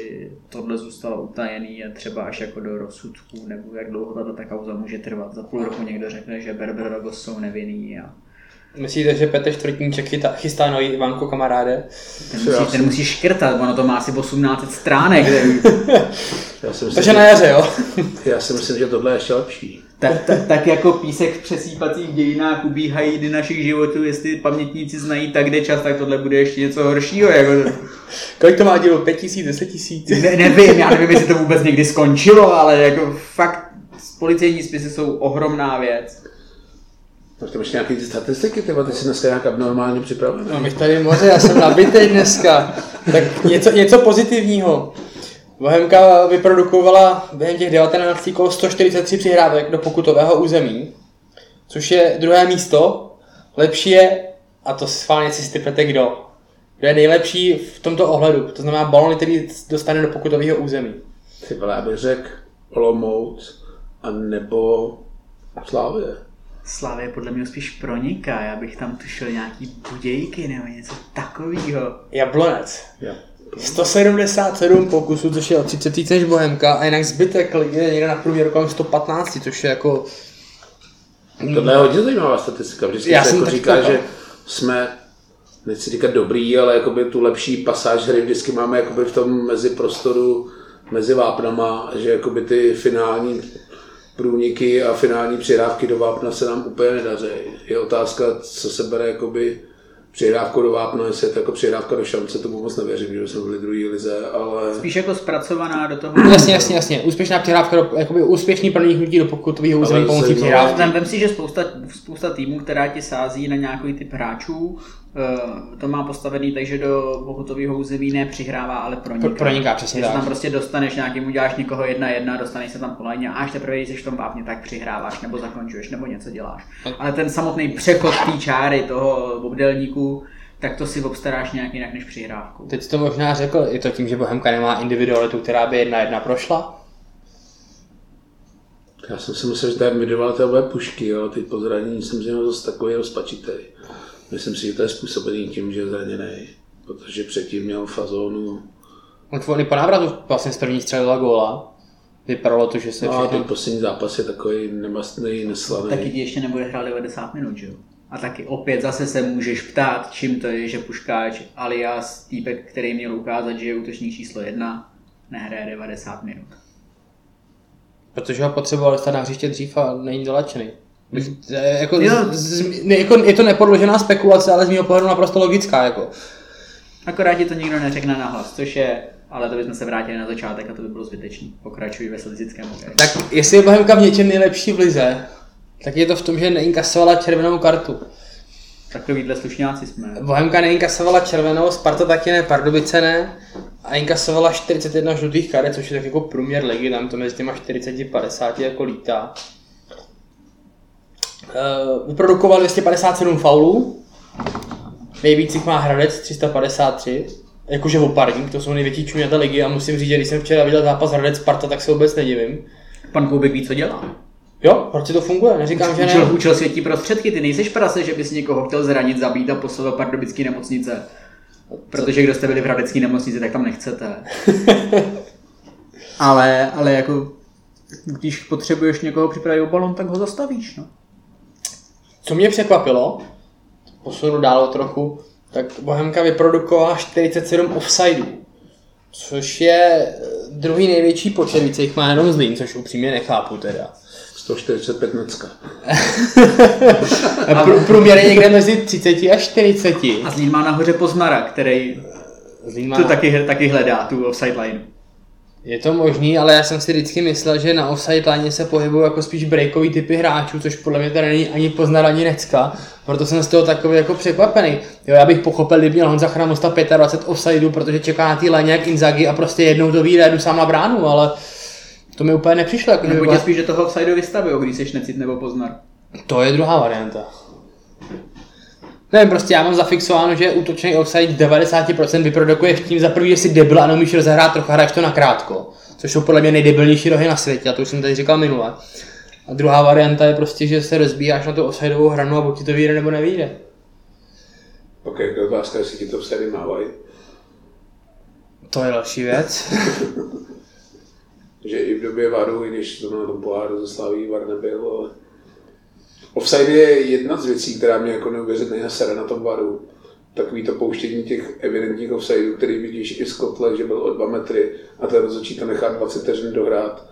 tohle zůstalo utajený a třeba až jako do rozsudků, nebo jak dlouho tato kauza může trvat. Za půl roku někdo řekne, že Berber Lagos jsou nevinný a... Myslíte, že Petr Čtvrtníček chystá nový Ivanku kamaráde? Ten musí škrtat, ono to má asi 18 stránek. Takže na jaře, jo? Já si myslím, že tohle je ještě lepší. Tak jako písek v přesýpacích dějinách ubíhají dny našich životů, jestli pamětníci znají tak, kde čas, tak tohle bude ještě něco horšího. Jako... Kolik to má dílo? 5 000, 10 000? Nevím, já nevím, jestli to vůbec někdy skončilo, ale jako fakt policejní spisy jsou ohromná věc. Máš tam ještě nějaké statistiky, ty jsi dneska nějak abnormálně připravený. No, bych tady moře, já jsem nabitej dneska. Tak něco pozitivního. Bohemka vyprodukovala během těch 19 kol 143 přihrávek do pokutového území, což je druhé místo. Lepší je, a to schválně si typete kdo je nejlepší v tomto ohledu, to znamená balony, který dostane do pokutového území. Ty vole, já bych řekl Olomouc a nebo Slavie. Slavie podle mě spíš proniká, já bych tam tušil nějaký Budějky nebo něco takového. Jablonec. Yeah. 177 pokusů, což je o 30 víc než Bohemka, a jinak zbytek ligy je někde na průměru kolem 115, což je jako... Tohle je hodně zajímavá statistika, vždycky já se jako říká, že jsme, nechci říkat dobrý, ale jakoby tu lepší pasáž hry vždycky máme jakoby v tom meziprostoru, mezi vápnama, že jakoby ty finální průniky a finální přihrávky do vápna se nám úplně nedaří. Je otázka, co se bere jakoby přihrávku do vápna, jestli je to jako přihrávka do šance, tomu moc nevěřím, že jsme byli druhý lize, ale... Spíš jako zpracovaná do toho... Jasně. Úspěšná přihrávka, jakoby úspěšný proniknutí do pokutového území pomocí přihrávky. Vem si, že spousta týmů, která ti sází na nějaký typ hráčů, to má postavený tak, že do pokutového území nepřihrává, ale proniká. Přesně tak. Tam prostě dostaneš nějakým, uděláš někoho 1-1, dostaneš se tam po lajně a až teprve, když jsi v tom vápně, tak přihráváš nebo zakončuješ nebo něco děláš. Ale ten samotný překop té čáry toho obdélníku, tak to si obstaráš nějak jinak než přihrávku. Teď jsi to možná řekl, je to tím, že Bohemka nemá individualitu, která by 1-1 prošla? Já jsem si myslel, že ta individualita bude Pušky, jo, ty po zranění jsem z něho zase takový rozpačitej. Myslím si, že to je způsobený tím, že je zraněný, protože předtím měl fazónu. On po návratu vlastně z první střelila góla. Vypadalo to, že se... No a ten poslední zápas je takový nemastný, neslavný. Taky ti ještě nebude hrát 90 minut, že jo? A taky opět zase se můžeš ptát, čím to je, že Puškáč alias týpek, který měl ukázat, že je útočník číslo 1, nehraje 90 minut. Protože ho potřeboval dostat na hřiště dřív a není dolačený. Je to nepodložená spekulace, ale z mého pohledu naprosto logická. Jako. Akorát ti to nikdo neřekne nahlas, což je, ale to bychom se vrátili na začátek a to by bylo zbytečný. Pokračují ve sledickém okresu. Tak jestli je Bohemka v něčem nejlepší v lize, tak je to v tom, že neinkasovala červenou kartu. Takovýhle slušňáci jsme. Bohemka neinkasovala červenou, Sparta taky ne, Pardubice ne a inkasovala 41 žlutých karet, což je tak jako průměr ligy, tam to mezi těma 40-50 jako lítá. Vyprodukoval 257 faulů, nejvíc jich má Hradec 353, jakože oparník, to jsou největší čuňata ligy a musím říct, že když jsem včera viděl zápas Hradec Sparta, tak se vůbec nedivím. Pan Koubek ví, co dělá. Jo, proč si to funguje, neříkám, že ne. Učil světí prostředky, ty nejseš prase, že bys někoho chtěl zranit, zabít a poslat do pardubické nemocnice. Protože kdo jste byli v hradecké nemocnici, tak tam nechcete. ale jako, když potřebuješ někoho připravit o balon, tak ho zastavíš, no. Co mě překvapilo, posunu dál trochu, tak Bohemka vyprodukovala 47 offsideů, což je druhý největší počet, více jich má jenom Zlín, což upřímně nechápu teda. 145 necka. Průměr je někde mezi 30 a 40. A Zlín má nahoře Poznara, který má... to taky hledá, tu offside line. Je to možný, ale já jsem si vždycky myslel, že na offside line se pohybují jako spíš breakový typy hráčů, což podle mě tady není ani Poznar, ani Necka, proto jsem z toho takový jako překvapený. Jo, já bych pochopil, kdyby měl Honza Chramosta 25 offsideů, protože čeká na té line jak Inzaghi a prostě jednou to vyjde, jdu sám na bránu, ale to mi úplně nepřišlo. Jako nebo tě spíš, že toho offsideu vystavují, když jsi Necit nebo Poznar. To je druhá varianta. Nevím, prostě já mám zafixováno, že útočný offside 90% vyprodukuješ tím za prvý, že jsi debil a neumíš rozehrát trochu, hraješ to nakrátko. Což jsou podle mě nejdebilnější rohy na světě, a to už jsem tady říkal minule. A druhá varianta je prostě, že se rozbíjáš na tu offsideovou hranu a buď ti to vyjde nebo nevyjde. Ok, to je otázka, jestli ti to offside mávají. To je další věc. Že i v době VARu, i když to na tom poháru ze Slaví VAR nebyl, ale... Offside je jedna z věcí, která mě jako neuvěřitelně sere na tom VARu. Takový to pouštění těch evidentních offsideů, který vidíš i z kotle, že byl o 2 metry a ten rozhodčí to nechá 20 vteřin dohrát.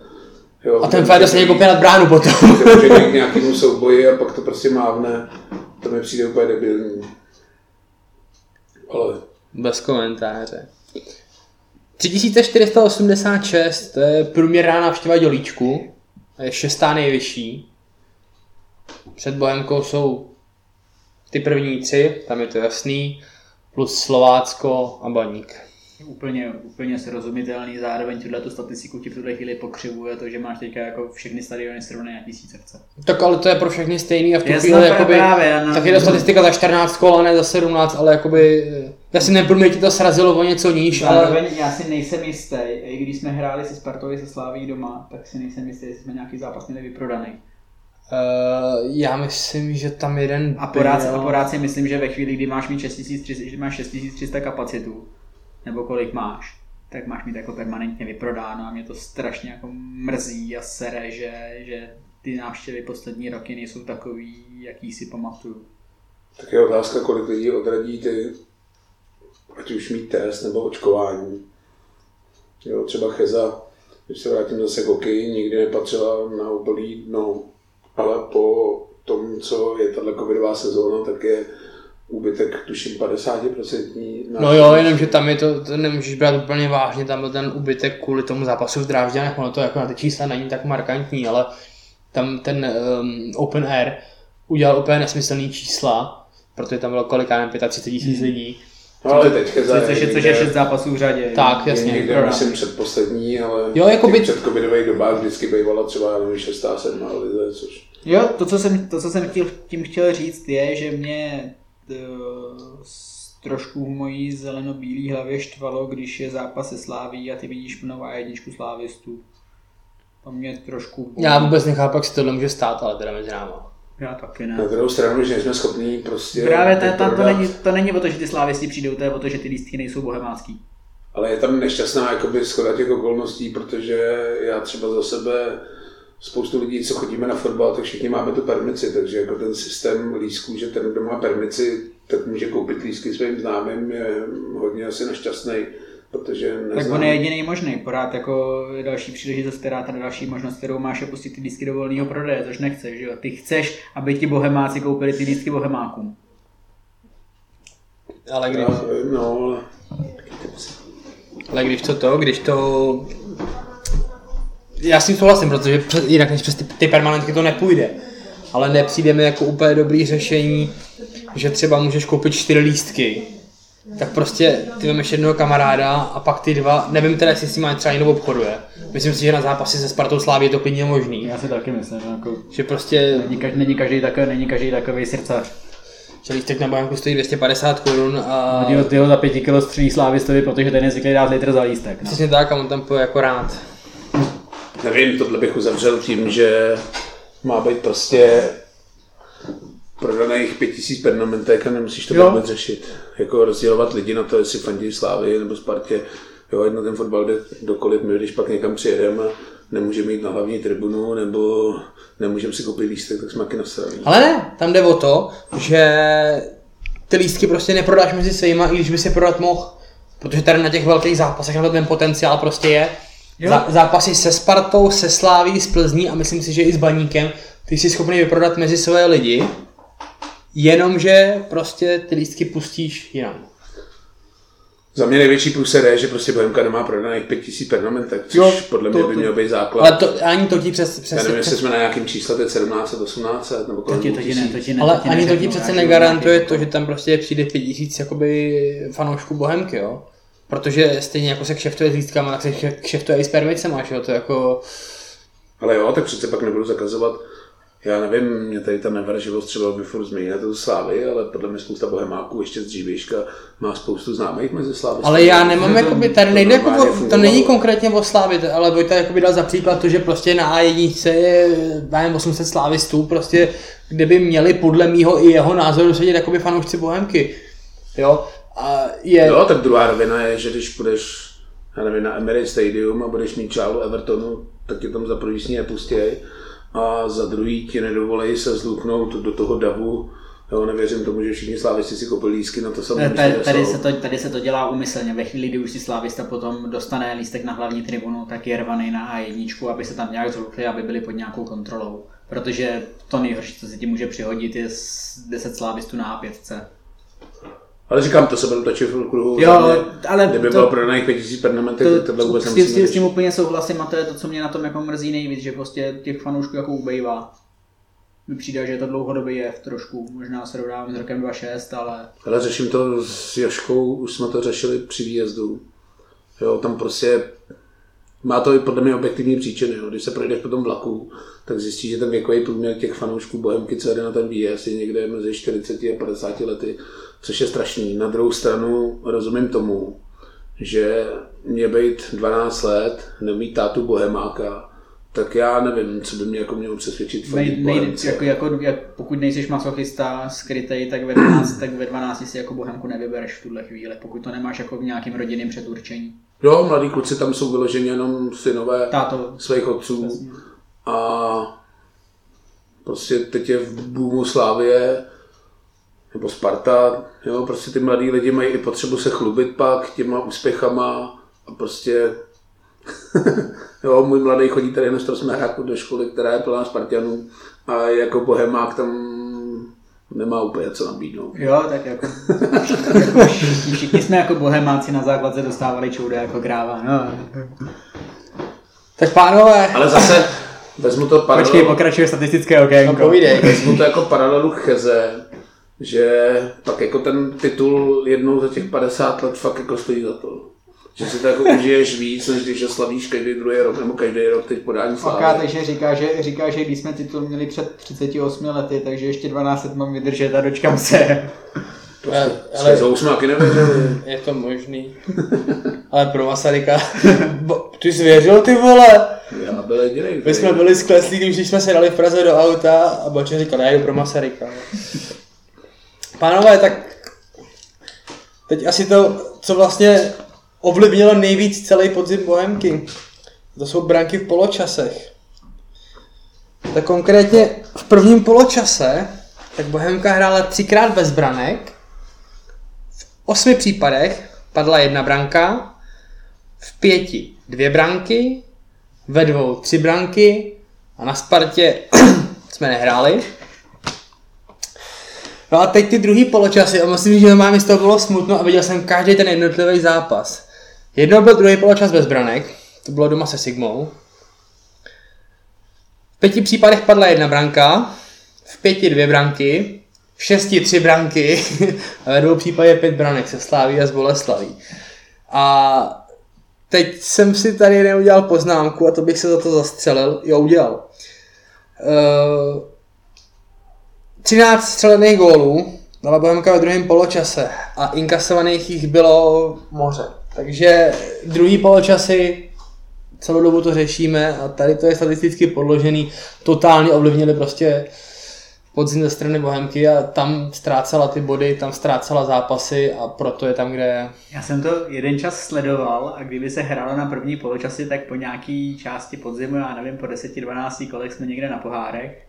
Jo, a ten fajda se někdo pěnat bránu potom. Může k nějakému souboji a pak to prostě mávne. To mi přijde úplně debilní. Ale... Bez komentáře. 3486, to je průměrná návštěva Dělíčku. Je 6. nejvyšší. Před Bohemkou jsou ty první 3, tam je to jasný, plus Slovácko a Baník. Úplně srozumitelný, zároveň tuhle tu statistiku ti v tuhle chvíli pokřivuje to, že máš teďka jako všechny stadiony srovnané na tisícovce. Tak ale to je pro všechny stejný a v tu chvíli jakoby, tak je to statistika za 14 kol a ne za 17, ale jakoby, já si neprůměr ti to srazilo o něco níž. Zároveň ale... já si nejsem jistý, i když jsme hráli se Spartou se Sláví doma, tak si nejsem jistý, jestli jsme nějaký zápas měli vyprodaný. Já myslím, že tam jeden akorát si myslím, že ve chvíli, kdy máš mít 6300 kapacitu, nebo kolik máš, tak máš mít jako permanentně vyprodáno a mě to strašně jako mrzí a sere, že ty návštěvy poslední roky nejsou takový, jaký si pamatuju. Tak je otázka, kolik lidí odradí ty, ať už mít test nebo očkování. Jo, třeba Cheza, když se vrátím zase k hokeji, nikdy nepatřila na úplný dno. Ale po tom, co je tato covidová sezóna, tak je úbytek tuším 50%. No jo, jenomže tam je to nemůžeš brát úplně vážně, tam byl ten úbytek kvůli tomu zápasu v Drážďanech, ono to jako na ty čísla není tak markantní, ale tam ten Open Air udělal úplně nesmyslný čísla, protože tam bylo kolikám 35,000 lidí. No, ale teď což je 6 zápasů v řadě. Tak, jasně. Někde myslím předposlední, ale jo, jako v předcovidových dobách vždycky bývala třeba 6. a 7. lize, což... Jo, to, co jsem chtěl říct je, že mě trošku v mojí zelenobílý hlavě štvalo, když je zápas se Sláví a ty vidíš plnou A1 slávistů. To mě trošku... Já vůbec nechápu, jak se tohle může stát, ale teda mezi náma. Já taky ne. Na druhou stranu, že nejsme schopní prostě... Právě to není o to, že ty slávisti přijdou, to je o to, že ty lístky nejsou bohemácký. Ale je tam nešťastná jakoby shoda těch okolností, protože já třeba za sebe spoustu lidí, co chodíme na fotbal, tak všichni máme tu permici, takže jako ten systém lístků, že ten, kdo má permici, tak může koupit lístky svým známým, je hodně asi nešťastný. Protože tak on je jediný možný, pořád jako další příležitost, která ta další možnost, kterou máš je pustit ty lístky do volného prodeje, což nechceš, že jo? Ty chceš, aby ti bohemáci koupili ty lístky bohemákům. Ale když... No. Ale když to... Já s tím souhlasím, protože jinak než přes ty permanentky to nepůjde. Ale nepřijde mi jako úplně dobrý řešení, že třeba můžeš koupit 4 lístky. Tak prostě ty vemeš jednoho kamaráda a pak ty dva, nevím teda, jestli s tím třeba jinou obchoduje. Myslím si, že na zápasy se Spartou Sláví je to klidně možný. Já si taky myslím, jako, že prostě... Není každý takovej srdcař. Že lístek na Bohemku stojí 250 korun a... Ty ho za 5 kilo střílí slávistovi, protože ten je zvyklý dát litr za lístek. No. Přesně tak a on tam půjde jako rád. Nevím, tohle bych uzavřel tím, že má být prostě... prodaných 5000 permanentek a nemusíš to vůbec řešit. Jako rozdělovat lidi na to, jestli fandí Slávy nebo Spartě. Jo, jedno ten fotbal jde dokoliv, my když pak někam přijedeme a nemůžeme jít na hlavní tribunu nebo nemůžeme si koupit lístek, tak jsme taky nasraní. Ale ne, tam jde o to, že ty lístky prostě neprodáš mezi svýma, i když by si prodat mohl. Protože tady na těch velkých zápasech na to ten potenciál prostě je. zápasy se Spartou, se Sláví, s Plzní a myslím si, že i s Baníkem. Ty jsi schopný vyprodat mezi své lidi, jenomže prostě ty lístky pustíš jinam. Za mě největší průser je, že prostě Bohemka nemá prodaných 5000 pergamentek, což jo, podle mě by měl být základ. Ale to, ani to ti přes... Já nevím, jestli jsme na nějakým čísle, teď 17, 18, nebo kolem 5000. Ale ani to ti přece negarantuje to, že tam prostě přijde 5000 jakoby fanoušků Bohemky, jo? Protože stejně jako se kšeftuje s lístkama, tak se kšeftuje i s permicema, jo? To jako... Ale jo, tak přece pak nebudu zakazovat. Já nevím, mě tady ta nevraživost třeba by furt změnila to Slávy, ale podle mě spousta bohemáků ještě z dřívějška má spoustu známých mezi Slávy. Ale já nemám, jakoby, tady nejde, to není konkrétně o Slávy, ale Vojta jakoby dal za příklad to, že prostě na A1 je 800 slávistů, prostě, kde by měli podle mýho i jeho názoru sedět jakoby fanoušci Bohemky. Jo, a je... Jo, tak druhá rovina je, že když půjdeš, já nevím, na Emirates Stadium a budeš mít čálu Evertonu, tak tě tam za první si nepustěj. A za druhý ti nedovolí se zluknout do toho davu. Jo, nevěřím tomu, že všichni slávisti si koupili lístky na to samé. Tady se to dělá úmyslně. Ve chvíli, kdy už si slávista potom dostane lístek na hlavní tribunu, tak je rvaný na A1, aby se tam nějak zlukli, aby byli pod nějakou kontrolou. Protože to nejhorší, co se ti může přihodit, je 10 slávistů na A5. Ale říkám, to se budu točit v kruhu. Jo, ale kdyby bylo prodaných 5000 pergamentek, tak tohle vůbec nemusíme řešit. S tím úplně souhlasím a to je to, co mě na tom jako mrzí nejvíc, že prostě těch fanoušků jako ubejvá. Mi přijde, že je to dlouhodobý jev trošku, možná se rovnávám s rokem 2006, ale... Ale řeším to s Joškou, už jsme to řešili při výjezdu. Jo, tam prostě... Má to i podle mě objektivní příčiny, jo. Když se projdeš po tom vlaku, tak zjistíš, že ten věkový průměr těch fanoušků Bohemky, co jde na ten výjezd, je někde mezi 40 a 50 lety, což je strašný. Na druhou stranu rozumím tomu, že mě být 12 let, nemít tátu bohemáka, tak já nevím, co by mě jako mělo přesvědčit fandit Bohemce. Pokud nejseš masochista skrytej, tak ve 12 si jako Bohemku nevybereš v tuhle chvíli, pokud to nemáš jako v nějakým rodinným předurčení. Jo, mladí kluci tam jsou vyloženi jenom synové svých otců. Přesně. A prostě teď je v boomu Slávie nebo Sparta, jo, prostě ty mladí lidi mají i potřebu se chlubit pak těma úspěchama a prostě jo, můj mladý chodí tady hned Strasmerháku do školy, která je plná Spartanů a jako bohemák tam nemá úplně co nabídnout. Jo, tak jako všichni jsme jako bohemáci na základce dostávali čouda jako kráva, no. Tak pánové. Ale zase vezmu to paralelu. Počkej, pokračuje statistické okénko. No povídej. Vezmu to jako paralelu Cheze, že pak jako ten titul jednou za těch 50 let fakt jako stojí za to. Že si to jako užiješ víc, než když slavíš každý druhý rok, nebo každý rok teď podání Slávy. Ok, takže říká, že když jsme titul měli před 38 lety, takže ještě 12 let mám vydržet a dočkám se. Ale jsme nevydrželi. Je to možný. Ale pro Masaryka, ty jsi věřil, ty vole? Já byl jedinej. My jsme byli skleslí, když jsme se dali v Praze do auta a Bača říkal, já jdu pro Masaryka. Pánové, tak teď asi to, co vlastně ovlivnilo nejvíc celý podzim Bohemky. To jsou branky v poločasech. Tak konkrétně v prvním poločase tak Bohemka hrála 3x bez branek. V 8 případech padla 1 branka, v 5 2 branky, ve 2 3 branky a na Spartě jsme nehráli. No a teď ty druhý poločasy a myslím, že mám z toho bylo smutno a viděl jsem každý ten jednotlivý zápas. Jednou byl druhý poločas bez branek, to bylo doma se Sigmou. V 5 případech padla 1 branka, v 5 2 branky, v 6 3 branky a ve 2 případech 5 branek se Sláví a z Boleslaví. A teď jsem si tady neudělal poznámku a to bych se za to zastřelil, jo udělal. 13 střelených gólů dala Bohemka ve druhém poločase a inkasovaných jich bylo moře. Takže druhý poločasy, celou dobu to řešíme a tady to je statisticky podložený, totálně ovlivnili prostě podzim ze strany Bohemky a tam ztrácela ty body, tam ztrácela zápasy a proto je tam, kde je. Já jsem to jeden čas sledoval a kdyby se hrálo na první poločasy, tak po nějaký části podzimu, já nevím, po 10-12 kolech jsme někde na pohárech.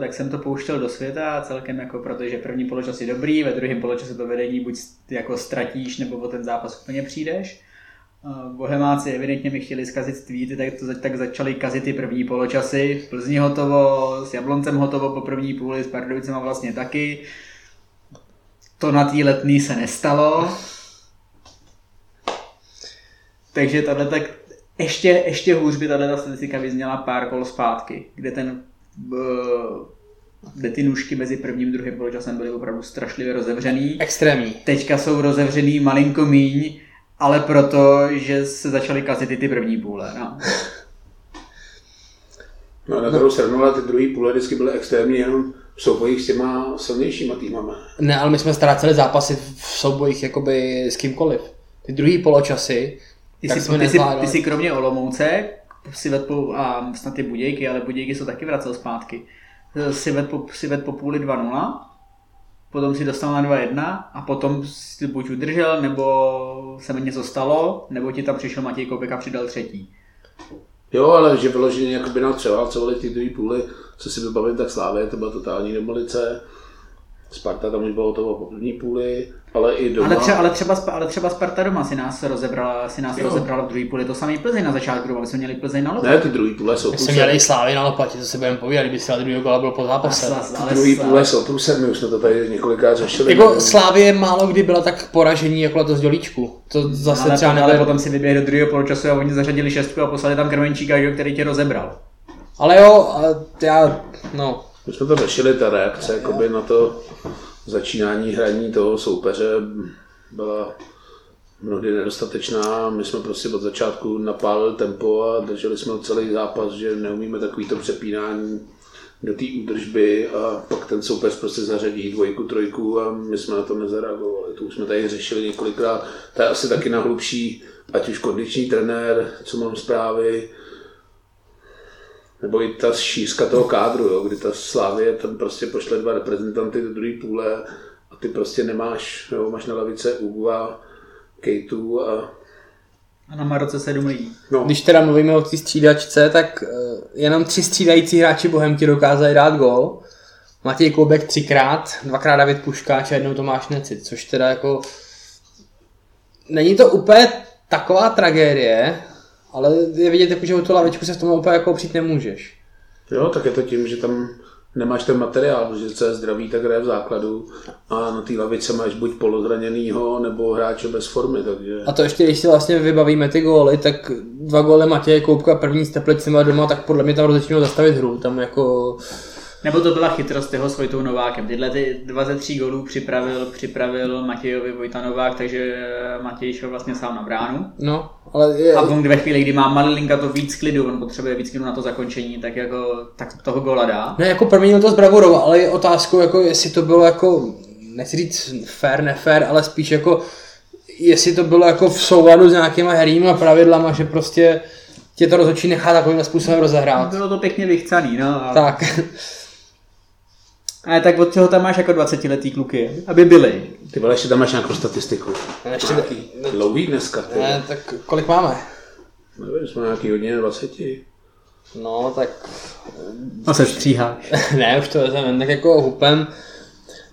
Tak jsem to pouštěl do světa celkem jako, protože první poločas je dobrý, ve druhém poločase to vedení buď jako ztratíš nebo o ten zápas úplně přijdeš. Bohemáci evidentně mi chtěli zkazit tweety, tak začali kazit ty první poločasy. V Plzni hotovo, s Jabloncem hotovo po první půli, s Pardubicema vlastně taky. To na té Letné se nestalo. Takže tato, ještě hůř by tato statistika vyzněla pár kol zpátky, kde ty nůžky mezi prvním a druhým poločasem byly opravdu strašlivě rozevřený. Extrémní. Teďka jsou rozevřený malinko míň, ale proto, že se začaly kazit i ty první půle. No na druhou stranu, ty druhý půle vždycky byly extrémní jenom v soubojích s těma silnějšíma týmama. Ne, ale my jsme ztráceli zápasy v soubojích jakoby s kýmkoliv. Ty druhý poločasy, ty si kromě Olomouce si vedl a snad ty Budějky, ale Budějky jsou taky vracel zpátky. Si vedl po půli 2-0, potom si dostal na 2-1 a potom si buď udržel, nebo se mi něco stalo, nebo ti tam přišel Matěj Koupek a přidal třetí. Jo, ale že vyloženě jakoby nám převálcovali ty druhý půly, co si vybavím, tak Slávě to byla totální demolice. Sparta tam už bylo toho po první půli, ale i doma. Ale třeba Sparta doma si nás rozebrala v druhý půli. To samý Plzeň na začátku, ale jsme měli Plzeň na lopatě. Ne, ty druhý půle jsou průser. My jsme měli Slávy na lopatě, to si budeme povídat, kdyby Slávy druhého kola bylo po zápase. Ty druhý půle jsou průser, my už jsme to tady několikrát řešili. Jako Slávie málo kdy byla tak poražení jako letos Dělíčku. To zase třeba nebylo. Ale potom si vyběhli do druhého poločasu a oni zařadili šestku a poslali tam Krmenčíka, který tě rozebral. Ale jo, my jsme to řešili, ta reakce jakoby na to začínání hraní toho soupeře byla mnohdy nedostatečná. My jsme prostě od začátku napálili tempo a drželi jsme celý zápas, že neumíme takovýto přepínání do té údržby a pak ten soupeř prostě zařadí dvojku, trojku a my jsme na to nezareagovali. To už jsme tady řešili několikrát. To je asi taky nahlubší, ať už kondiční trenér, co mám zprávy, nebo i ta šířka toho kádru, jo, kdy ta Slavie tam prostě pošle dva reprezentanty do druhé půle a ty prostě nemáš, jo, máš na lavice Ugu a Kejtu a na Maroce 7 lidí. No. Když teda mluvíme o té střídačce, tak jenom 3 střídající hráči Bohemky dokázali dát gól. Matěj Koubek 3krát, 2krát David Puškáč a jednou Tomáš Necit, což teda jako... Není to úplně taková tragédie, ale je vidět, že o tu lavičku se v tom úplně jako opřít nemůžeš. Jo, tak je to tím, že tam nemáš ten materiál, protože co je zdraví, tak hraje v základu a na té lavice máš buď polozraněnýho, nebo hráče bez formy, takže... A to ještě, když si vlastně vybavíme ty góly, tak 2 góly Matěje Koupka, první s Teplicima doma, tak podle mě tam rozečnou zastavit hru, tam jako... Nebo to byla chytrost jeho s Vojtou Novákem. Tyhle 2 ze 3 gólů připravil Matějovi Vojta Novák, takže Matěj šel vlastně sám na bránu. No, ale je... A ve chvíli, kdy má Malilinka to víc klidu, on potřebuje víc klidu na to zakončení, tak toho góla dá. Ne, jako proměnil to s bravurou, ale je otázkou, jako jestli to bylo jako, nechci říct fair, nefér, ale spíš jako, jestli to bylo jako v souladu s nějakýma herníma pravidlama, že prostě tě to rozhodčí nechá takovým způsobem rozehrát. Bylo to pěkně vychcaný, no. Ale... Tak. Ale tak od čeho tam máš jako 20letý kluky, aby byli. Ty vole, ještě tam máš nějakou statistiku. Ještě taky dlouhý dneska. Ty. Ne, tak kolik máme? Nevím, jsme nějaký hodně 20. No, tak... No se stříháš. Ne, už to vezmeme, tak jako hupem.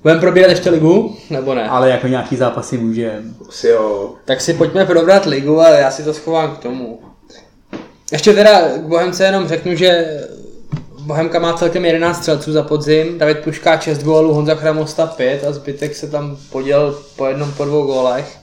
Budeme probírat ještě ligu, nebo ne? Ale jako nějaký zápasy můžeme. Tak si pojďme probrat ligu, ale já si to schovám k tomu. Ještě teda k Bohemce jenom řeknu, že... Bohemka má celkem 11 střelců za podzim, David Puška 6 gólů, Honza Chramosta 5 a zbytek se tam poděl po jednom, po 2 gólech.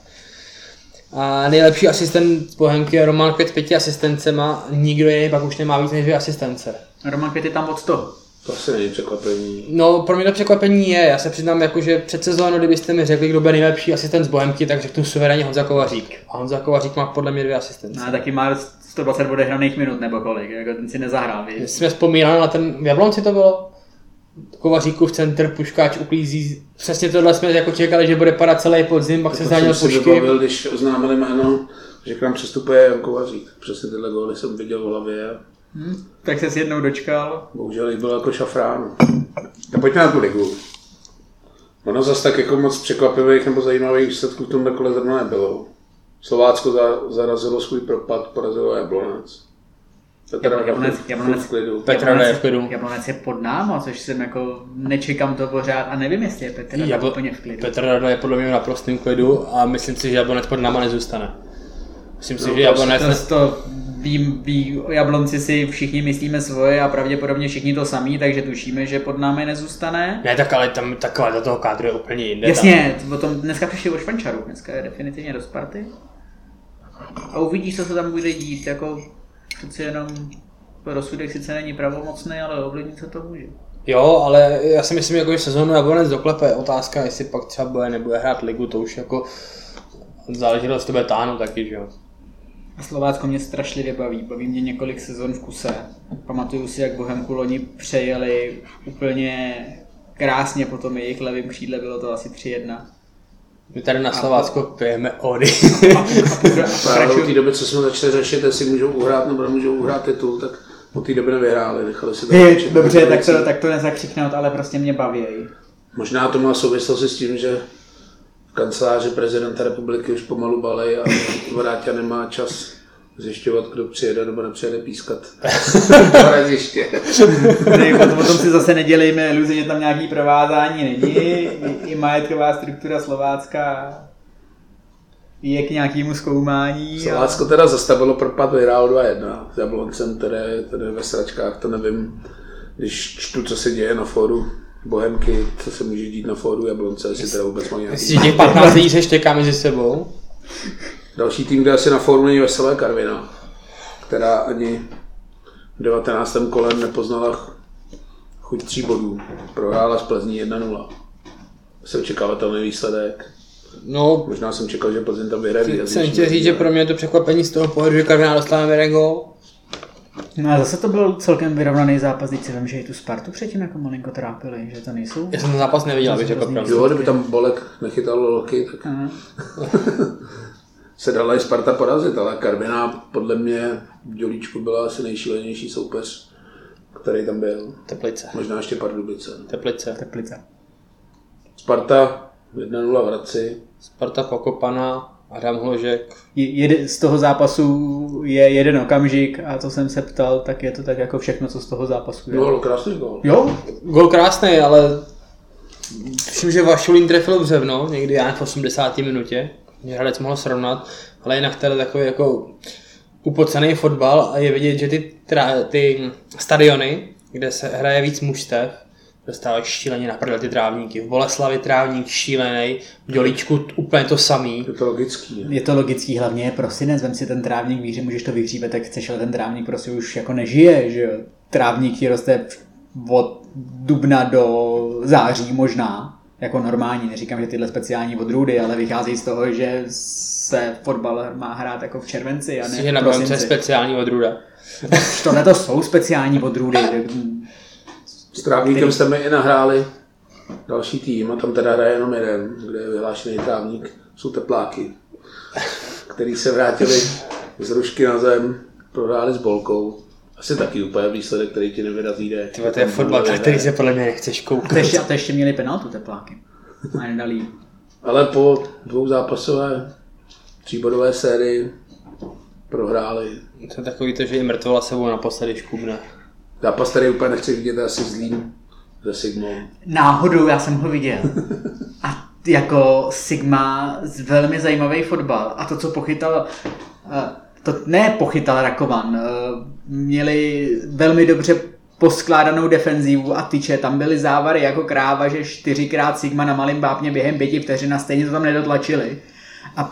A nejlepší asistent Bohemky je Roman Květ s 5 asistencema, nikdo jiný pak už nemá víc než 2 asistence. Roman Květ je tam od 100. To asi není překvapení. No, pro mě to překvapení je, já se přiznám, že před sezónou, kdybyste mi řekli, kdo byl nejlepší asistent z Bohemky, tak řeknu suverénně Honza Kovařík. A Honza Kovařík má podle mě 2 asistence. A taky má 120 odehraných minut nebo kolik, jako ten si nezahrál, víš. Jsme vzpomínali na ten, v Jablonci to bylo? Kovaříkův centr, Puškáč uklízí, přesně tohle jsme jako čekali, že bude padat celý podzim, pak to se zranil Pušky. Vybavil, když oznámili jméno, že k nám přestupuje Jan Kovařík. Přesně tyhle góly jsem viděl v hlavě. Tak se jednou dočkal. Bohužel jich bylo jako šafránu. Tak pojďme na tu ligu. Ono zase tak jako moc překvapivých nebo zajímavých výsledků v tomhle kole zrovna nebylo. Slovácko zarazilo svůj propad, porazilo Jablonec. Jablonec je pod náma, což jsem jako nečekám to pořád a nevím, jestli je Petr Radla úplně v klidu. Petr Radla je podle mě na prostém klidu a myslím si, že Jablonec pod náma nezůstane. Myslím si, že Jablonec... O Jablonci si všichni myslíme svoje a pravděpodobně všichni to samý, takže tušíme, že pod námi nezůstane. Ne, tak ale tam taková do toho kádru je úplně jinde. Jasně, tam. O tom dneska přišli o Švánčaru, dneska je definitivně do Sparty. A uvidíš, co se tam bude dít, jako přeci jenom rozsudek sice není pravomocný, ale ovlivnit se to může. Jo, ale já si myslím, jako, že sezónu Jablonec doklepe, otázka, jestli pak třeba nebude hrát ligu, to už jako záležitost tebe táhnu taky, že jo. A Slovácko mě strašlivě baví mě několik sezon v kuse. Pamatuju si, jak Bohemku loni přejeli úplně krásně, potom jejich levým křídle bylo to asi 3-1. My tady na Slovácko pijeme ody. V té době, co jsme začali řešit, jestli můžou uhrát nebo nemůžou uhrát titul, tak od té doby nevyhráli, nechali si tak... Dobře, tak to nezakřiknout, ale prostě mě baví. Možná to má souvislosti s tím, že v kanceláři prezidenta republiky už pomalu balej a Vráťa nemá čas zjišťovat, kdo přijede nebo nepřijede pískat. Hraziště. Potom si zase nedělejme iluzi, že tam nějaký provázání není. I majetková struktura Slovácka je k nějakému zkoumání. Slovácko teda zastavilo propad, vyhrál 2-1 s Jabloncem, tedy ve sračkách, to nevím, když čtu, co se děje na fóru Bohemky, co se může dít na fóru Jablonce, jestli teda vůbec má nějaký... Těch 15 lidí se štěká mezi sebou. Další tým, kde asi na fóru není veselé, Karviná, která ani v 19. kole nepoznala chuť 3 bodů. Prohrála z Plzní 1-0. Jsem očekávatelný výsledek. No, možná jsem čekal, že Plzeň tam vyhraje. Jsem chtěl říct, že pro mě je to překvapení z toho pohledu, že Karviná dostala jeden gól. No a zase to byl celkem vyrovnaný zápas, když si vím, že i tu Spartu předtím jako malinko trápili, že to nejsou. Já jsem ten zápas neviděl, abych řekl pravdu. Jo, kdyby tam Bolek nechytal loky, tak se dala i Sparta porazit, ale Karviná podle mě v Dělíčku byla asi nejšílenější soupeř, který tam byl. Teplice. Možná ještě Pardubice. Teplice. Sparta 1-0 v Hradci. Sparta pokopaná. Adam Hložek. Z toho zápasu je jeden okamžik a to jsem se ptal, tak je to tak jako všechno, co z toho zápasu je. Gol krásný gol. Jo, gol krásný, ale myslím, že Vašulín trefil v břevno, někdy já v 80. minutě, že Hradec mohl srovnat, ale jinak tady takový jako upocený fotbal a je vidět, že ty stadiony, kde se hraje víc mužstev, dostávají šíleně na prdel ty trávníky. V Boleslavi trávník šílený, v Dělíčku úplně to samý. Je to logický. Ne? Je to logický, hlavně je prosinec, vem si ten trávník, víš, že můžeš to vyhříbet, tak chceš, ale ten trávník prostě už jako nežije, že jo. Trávník ti roste od dubna do září možná, jako normální, neříkám, že tyhle speciální odrůdy, ale vychází z toho, že se fotbal má hrát jako v červenci a ne v prosinci. Že na speciální odrůda. Tohle to jsou speciální odrůdy. S trávníkem jste mi i nahráli další tým a tam teda hraje jenom jeden, kde je vyhlášený trávník, jsou Tepláky, který se vrátili z rušky na zem, prohráli s Bolkou. Asi taky úplně výsledek, který ti nevyrazí jde. Tyba, to je fotbal, který se podle mě nechceš koukat. A to ještě měli penaltu Tepláky a nedali. Ale po dvouzápasové, 3bodové sérii prohráli. To je takový to, že i mrtvola sebou naposledy škubne. Zápas tady úplně nechci vidět, asi Zlín ze Sigmou. Náhodou já jsem ho viděl. A jako Sigma, velmi zajímavý fotbal. A to, co pochytal, pochytal Rakovan. Měli velmi dobře poskládanou defenzívu a tyče. Tam byly závary jako kráva, že 4x Sigma na malém vápně během 5 vteřin a stejně to tam nedotlačili. A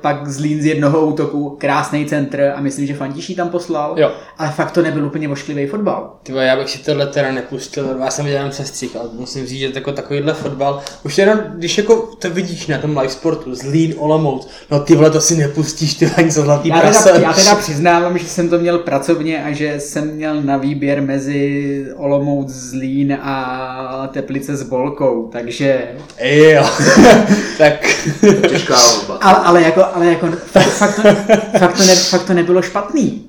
pak Zlín z jednoho útoku, krásný centr a myslím, že Fantiší tam poslal, jo. Ale fakt to nebyl úplně vošklivý fotbal. Tyba, já bych si tohle teda nepustil, já jsem jenom přestřík, ale musím říct, že takovýhle fotbal, už jenom, když jako to vidíš na tom live sportu, Zlín, Olomouc, no tyhle to si nepustíš, ty ani za zlatý prase. Já teda přiznávám, že jsem to měl pracovně a že jsem měl na výběr mezi Olomouc, Zlín a Teplice s Bolkou, takže... Jo, tak... Těžká volba. Ale jako fakt to nebylo špatný.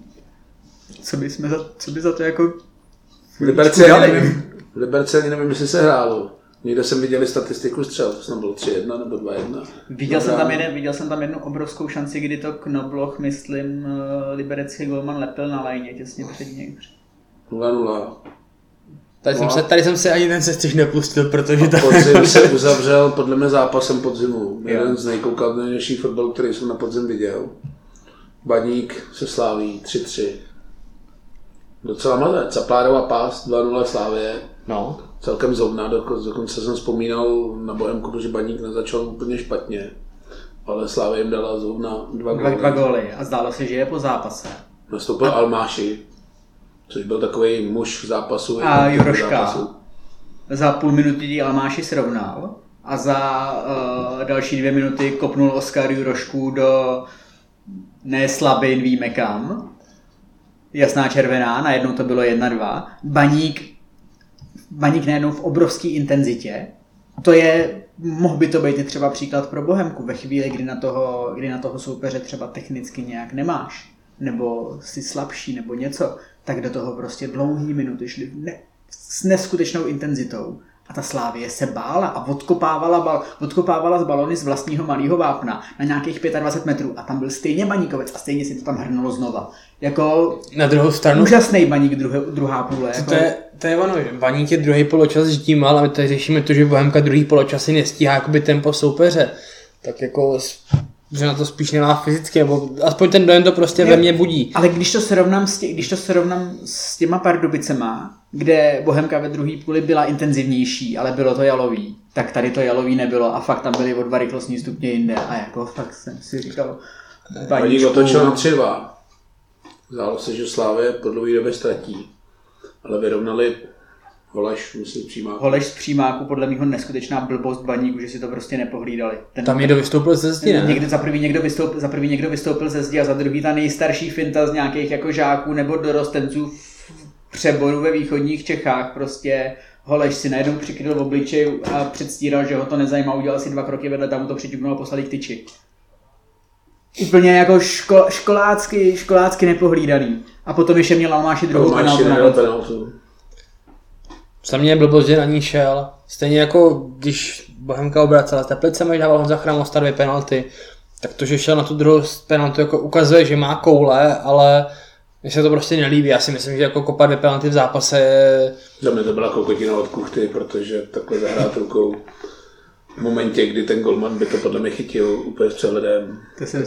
Co by za to jako Liberce, nevím, jestli se hrálo. Někde jsem viděl statistiku střel, to snad bylo 3-1 nebo 2-1. Viděl jsem tam jednu obrovskou šanci, kdy to Knobloch, myslím, liberecký golman lepil na lajně těsně před něj. 0-0. Tady jsem se ani ten sestřih nepustil, protože... Podzim se uzavřel podle mě zápasem podzimu. Jeden z nejkoukatelnějších fotbalů, který jsem na podzim viděl. Baník se Sláví 3-3. Docela malé. Caplárova pás 2-0 Slávě. No. Celkem zrovna, dokonce jsem vzpomínal na Bohemku, protože Baník nezačal úplně špatně. Ale Slávě jim dala zrovna dva góly. A zdálo se, že je po zápase. Nastoupil Almási, což byl takový muž v zápasu. A Juroška. Zápasu. Za půl minuty Almási srovnal a za další 2 minuty kopnul Oscar Jurošku do neslabin, víme kam. Jasná červená, najednou to bylo 1-2. Baník najednou v obrovské intenzitě. Mohl by to být třeba příklad pro Bohemku ve chvíli, kdy na toho soupeře třeba technicky nějak nemáš, nebo jsi slabší, nebo něco, tak do toho prostě dlouhý minuty šli s neskutečnou intenzitou. A ta Slávie se bála a odkopávala z balony z vlastního malého vápna na nějakých 25 metrů a tam byl stejně Baníkovec a stejně si to tam hrnulo znova. Jako na druhou stranu úžasný Baník druhá půle. Jako... To je ono, že Baník je druhý poločas ždímal a my tady řešíme to, že Bohemka druhý poločas si nestíhá jakoby tempo soupeře. Tak jako... že na to spíš nemá fyzicky, nebo aspoň ten dojem to prostě ve mně budí. Ale když to srovnám s těma Pardubicema, kde Bohemka ve druhé půli byla intenzivnější, ale bylo to jalový, tak tady to jalový nebylo a fakt tam byly o 2 rychlostní stupně jinde a jako fakt jsem si říkal Baníčku. Oni otočil na 3-2. Zdálo se, že Slávě po dlouhé době ztratí, ale vyrovnali Holeš z přímáku, podle mého neskutečná blbost Baníku, že si to prostě nepohlídali. Tam někdo vystoupil ze zdi, ne? Za prvý někdo vystoupil ze zdi a za druhý ta nejstarší finta z nějakých jako žáků nebo dorostenců v přeboru ve východních Čechách. Prostě Holeš si najednou přikryl v obličeji a předstíral, že ho to nezajímá, udělal si 2 kroky vedle, tam mu to přitípnul a poslali k tyči. Úplně jako školácky nepohlídaný. A potom ještě měl Almáši druhou penaltu. Za mě blbost, že na ní šel. Stejně jako když Bohemka obracela s Teplicemi, dával Honza Chramosta 2 penalty, tak to, že šel na tu druhou penaltu, jako ukazuje, že má koule, ale mně se to prostě nelíbí. Já si myslím, že jako kopat 2 penalty v zápase je... Za mě to byla kokotina od Kuchty, protože takhle zahrát rukou v momentě, kdy ten golman by to podle mě chytil úplně s přehledem. To jsem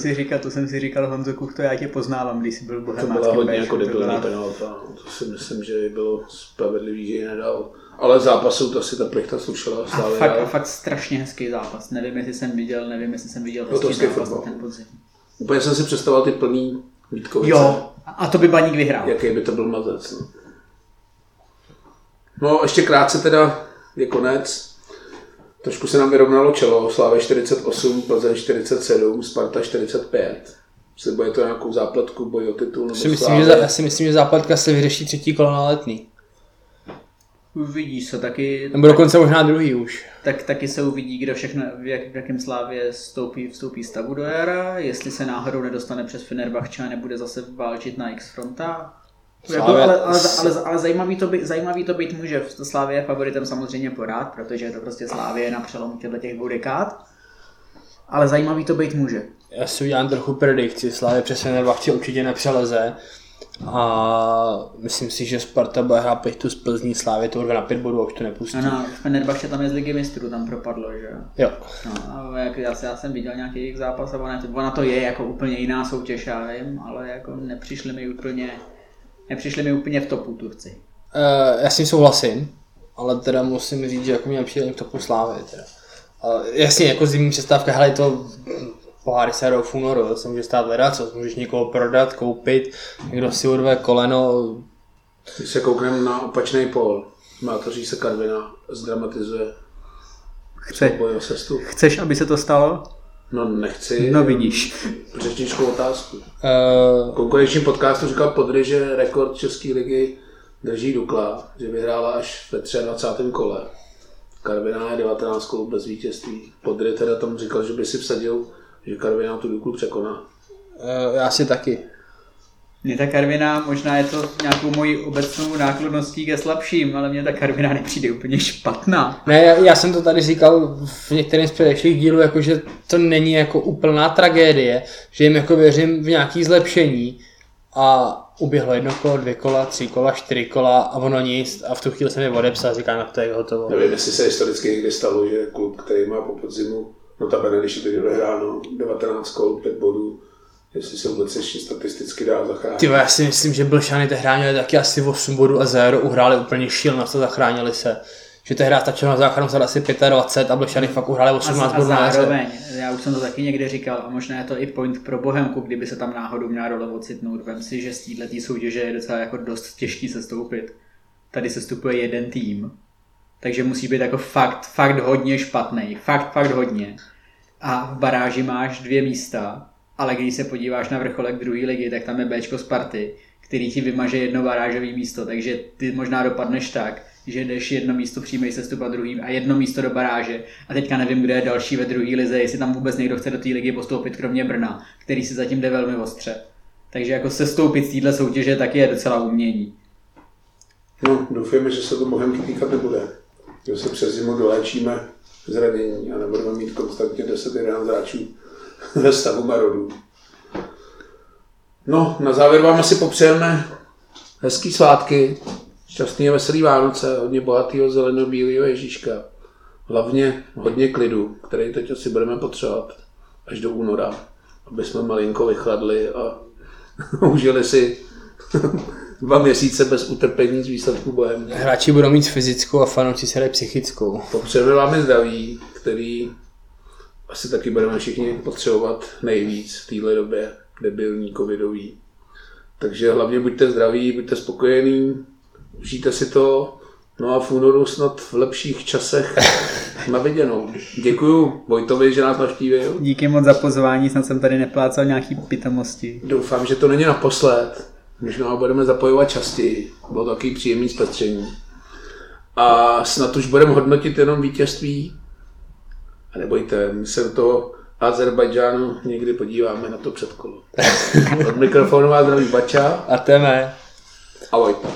si říkal, Honzo Kuchto, já tě poznávám, když jsi byl bohemácký. To byla hodně jako debilní penalta, to si myslím, že bylo spravedlivý, že ji nedal. Ale v zápasu to si ta plechta slušela. A fakt strašně hezký zápas, nevím, jestli jsem viděl hezký zápas na ten podzim. Úplně jsem si představoval ty plný Vítkovice. Jo, a to by Baník vyhrál. Jaký by to byl mazec. No ještě krátce teda je konec. Trošku se nám vyrovnalo čelo, Slávě 48, Plzeň 47, Sparta 45. Slibuje to nějakou zápletku, boj o titul nebo Slávě? Já si myslím, že zápletka se vyřeší 3. kolo na Letný. Uvidí se taky... Nebo dokonce možná 2. už. Taky se uvidí, kdo všechno, v jakém Slávě vstoupí stavu do jara, jestli se náhodou nedostane přes Fenerbahçe a nebude zase válčit na X fronta. Ale zajímavý to být může. Slávie je favoritem samozřejmě pořád, protože je to prostě Slávie na přelomu těch 2 dekád. Ale zajímavý to být může. Já si udělám trochu predikci. Slávie přes Fenerbahce určitě nepřeleze. A myslím si, že Sparta bude hrát pěchtu z Plzní, Slávie to urve na 5 bodů, už to nepustí. Ano, Fenerbahce tam je z Ligy mistrů, tam propadlo, že jo. No, a já jsem viděl nějaký jejich zápas a ona to je jako úplně jiná soutěž, já vím, ale jako nepřišli mi úplně v topu Turci. Já s tím souhlasím, ale teda musím říct, že jako mě nepřijde v topu Slávy. Jasně, jako zimní přestávka, hele, to poháry se hrou v únoru, to se může stát hledat, co můžeš někoho prodat, koupit, někdo si urve koleno. Když se koukneme na opačný pól, mátoří se Karviná zdramatizuje. Chceš, aby se to stalo? No nechci. No vidíš. Řečnickou otázku. Konkurenčním podcastu říkal Podry, že rekord České ligy drží Dukla, že vyhrála až ve 23. kole. Karviná je 19 kolů bez vítězství. Podry teda tam říkal, že by si vsadil, že Karviná tu Duklu překoná. Já si taky. Mně ta Karviná, možná je to nějakou mojí obecnou náklonností ke slabším, ale mně ta Karviná nepřijde úplně špatná. Ne, já jsem to tady říkal v některém z předešlých dílů, jakože to není jako úplná tragédie, že jim jako věřím v nějaké zlepšení a uběhlo 1 kolo, 2 kola, 3 kola, 4 kola a ono nic a v tu chvíli jsem je odepsal, říkám, jak to je hotovo. Nevím, jestli se historicky někdy stalo, že klub, který má po podzimu, notabene, když je to dohráno 19 kol, 5 bodů, jestli se vůbec ještě statisticky dá zachránit. Tyvo, já si myslím, že Blšany tehdy měli taky asi 8 bodů a 0, uhráli úplně šíleně, co zachránili se. Že tehdy stačilo na záchranu se asi 25 a Blšany fakt uhráli 18 bodů a zároveň, já už jsem to taky někde říkal, a možná je to i point pro Bohemku, kdyby se tam náhodou měla role ocitnout. Vem si, že z této soutěže je docela jako dost těžký sestoupit. Tady sestupuje jeden tým. Takže musí být jako fakt hodně špatný. Fakt hodně. A v baráži máš 2 místa, ale když se podíváš na vrcholek druhé ligy, tak tam je Bčko Sparty, který ti vymaže jedno barážové místo, takže ty možná dopadneš tak, že jdeš jedno místo přímý sestup a druhý a jedno místo do baráže. A teďka nevím, kdo je další ve druhé lize, jestli tam vůbec někdo chce do té ligy postoupit, kromě Brna, který si zatím jde velmi ostře. Takže jako sestoupit z téhle soutěže taky je docela umění. No, doufujeme, že se to Bohemky týkat nebude. Když se přes zimu doléčíme zranění a nebudeme mít konstantně 10-11 hráčů ve stavu marodů. No, na závěr vám asi popřejeme hezký svátky, šťastný a veselý Vánoce, hodně bohatýho zelenobílýho Ježíška. Hlavně hodně klidu, který teď asi budeme potřebovat až do února, aby jsme malinko vychladli a užili si 2 měsíce bez utrpení z výsledku Bohemky. Hráči budou mít fyzickou a fanoušci se dají psychickou. Popřejeme vám zdraví, který asi taky budeme všichni potřebovat nejvíc v této době, debilní, covidový. Takže hlavně buďte zdraví, buďte spokojení, užijte si to, no a v únoru snad v lepších časech na viděnou. Děkuju Vojtovi, že nás navštívil. Díky moc za pozvání, snad jsem tady neplácal nějaký pitomosti. Doufám, že to není naposled. Možná budeme zapojovat častěji, bylo taky příjemný zpestření. A snad už budeme hodnotit jenom vítězství. A nebojte, my se do toho Azerbajdžánu někdy podíváme na to předkolo. Od mikrofonu vás zdraví Bača. A Teme. A Vojta.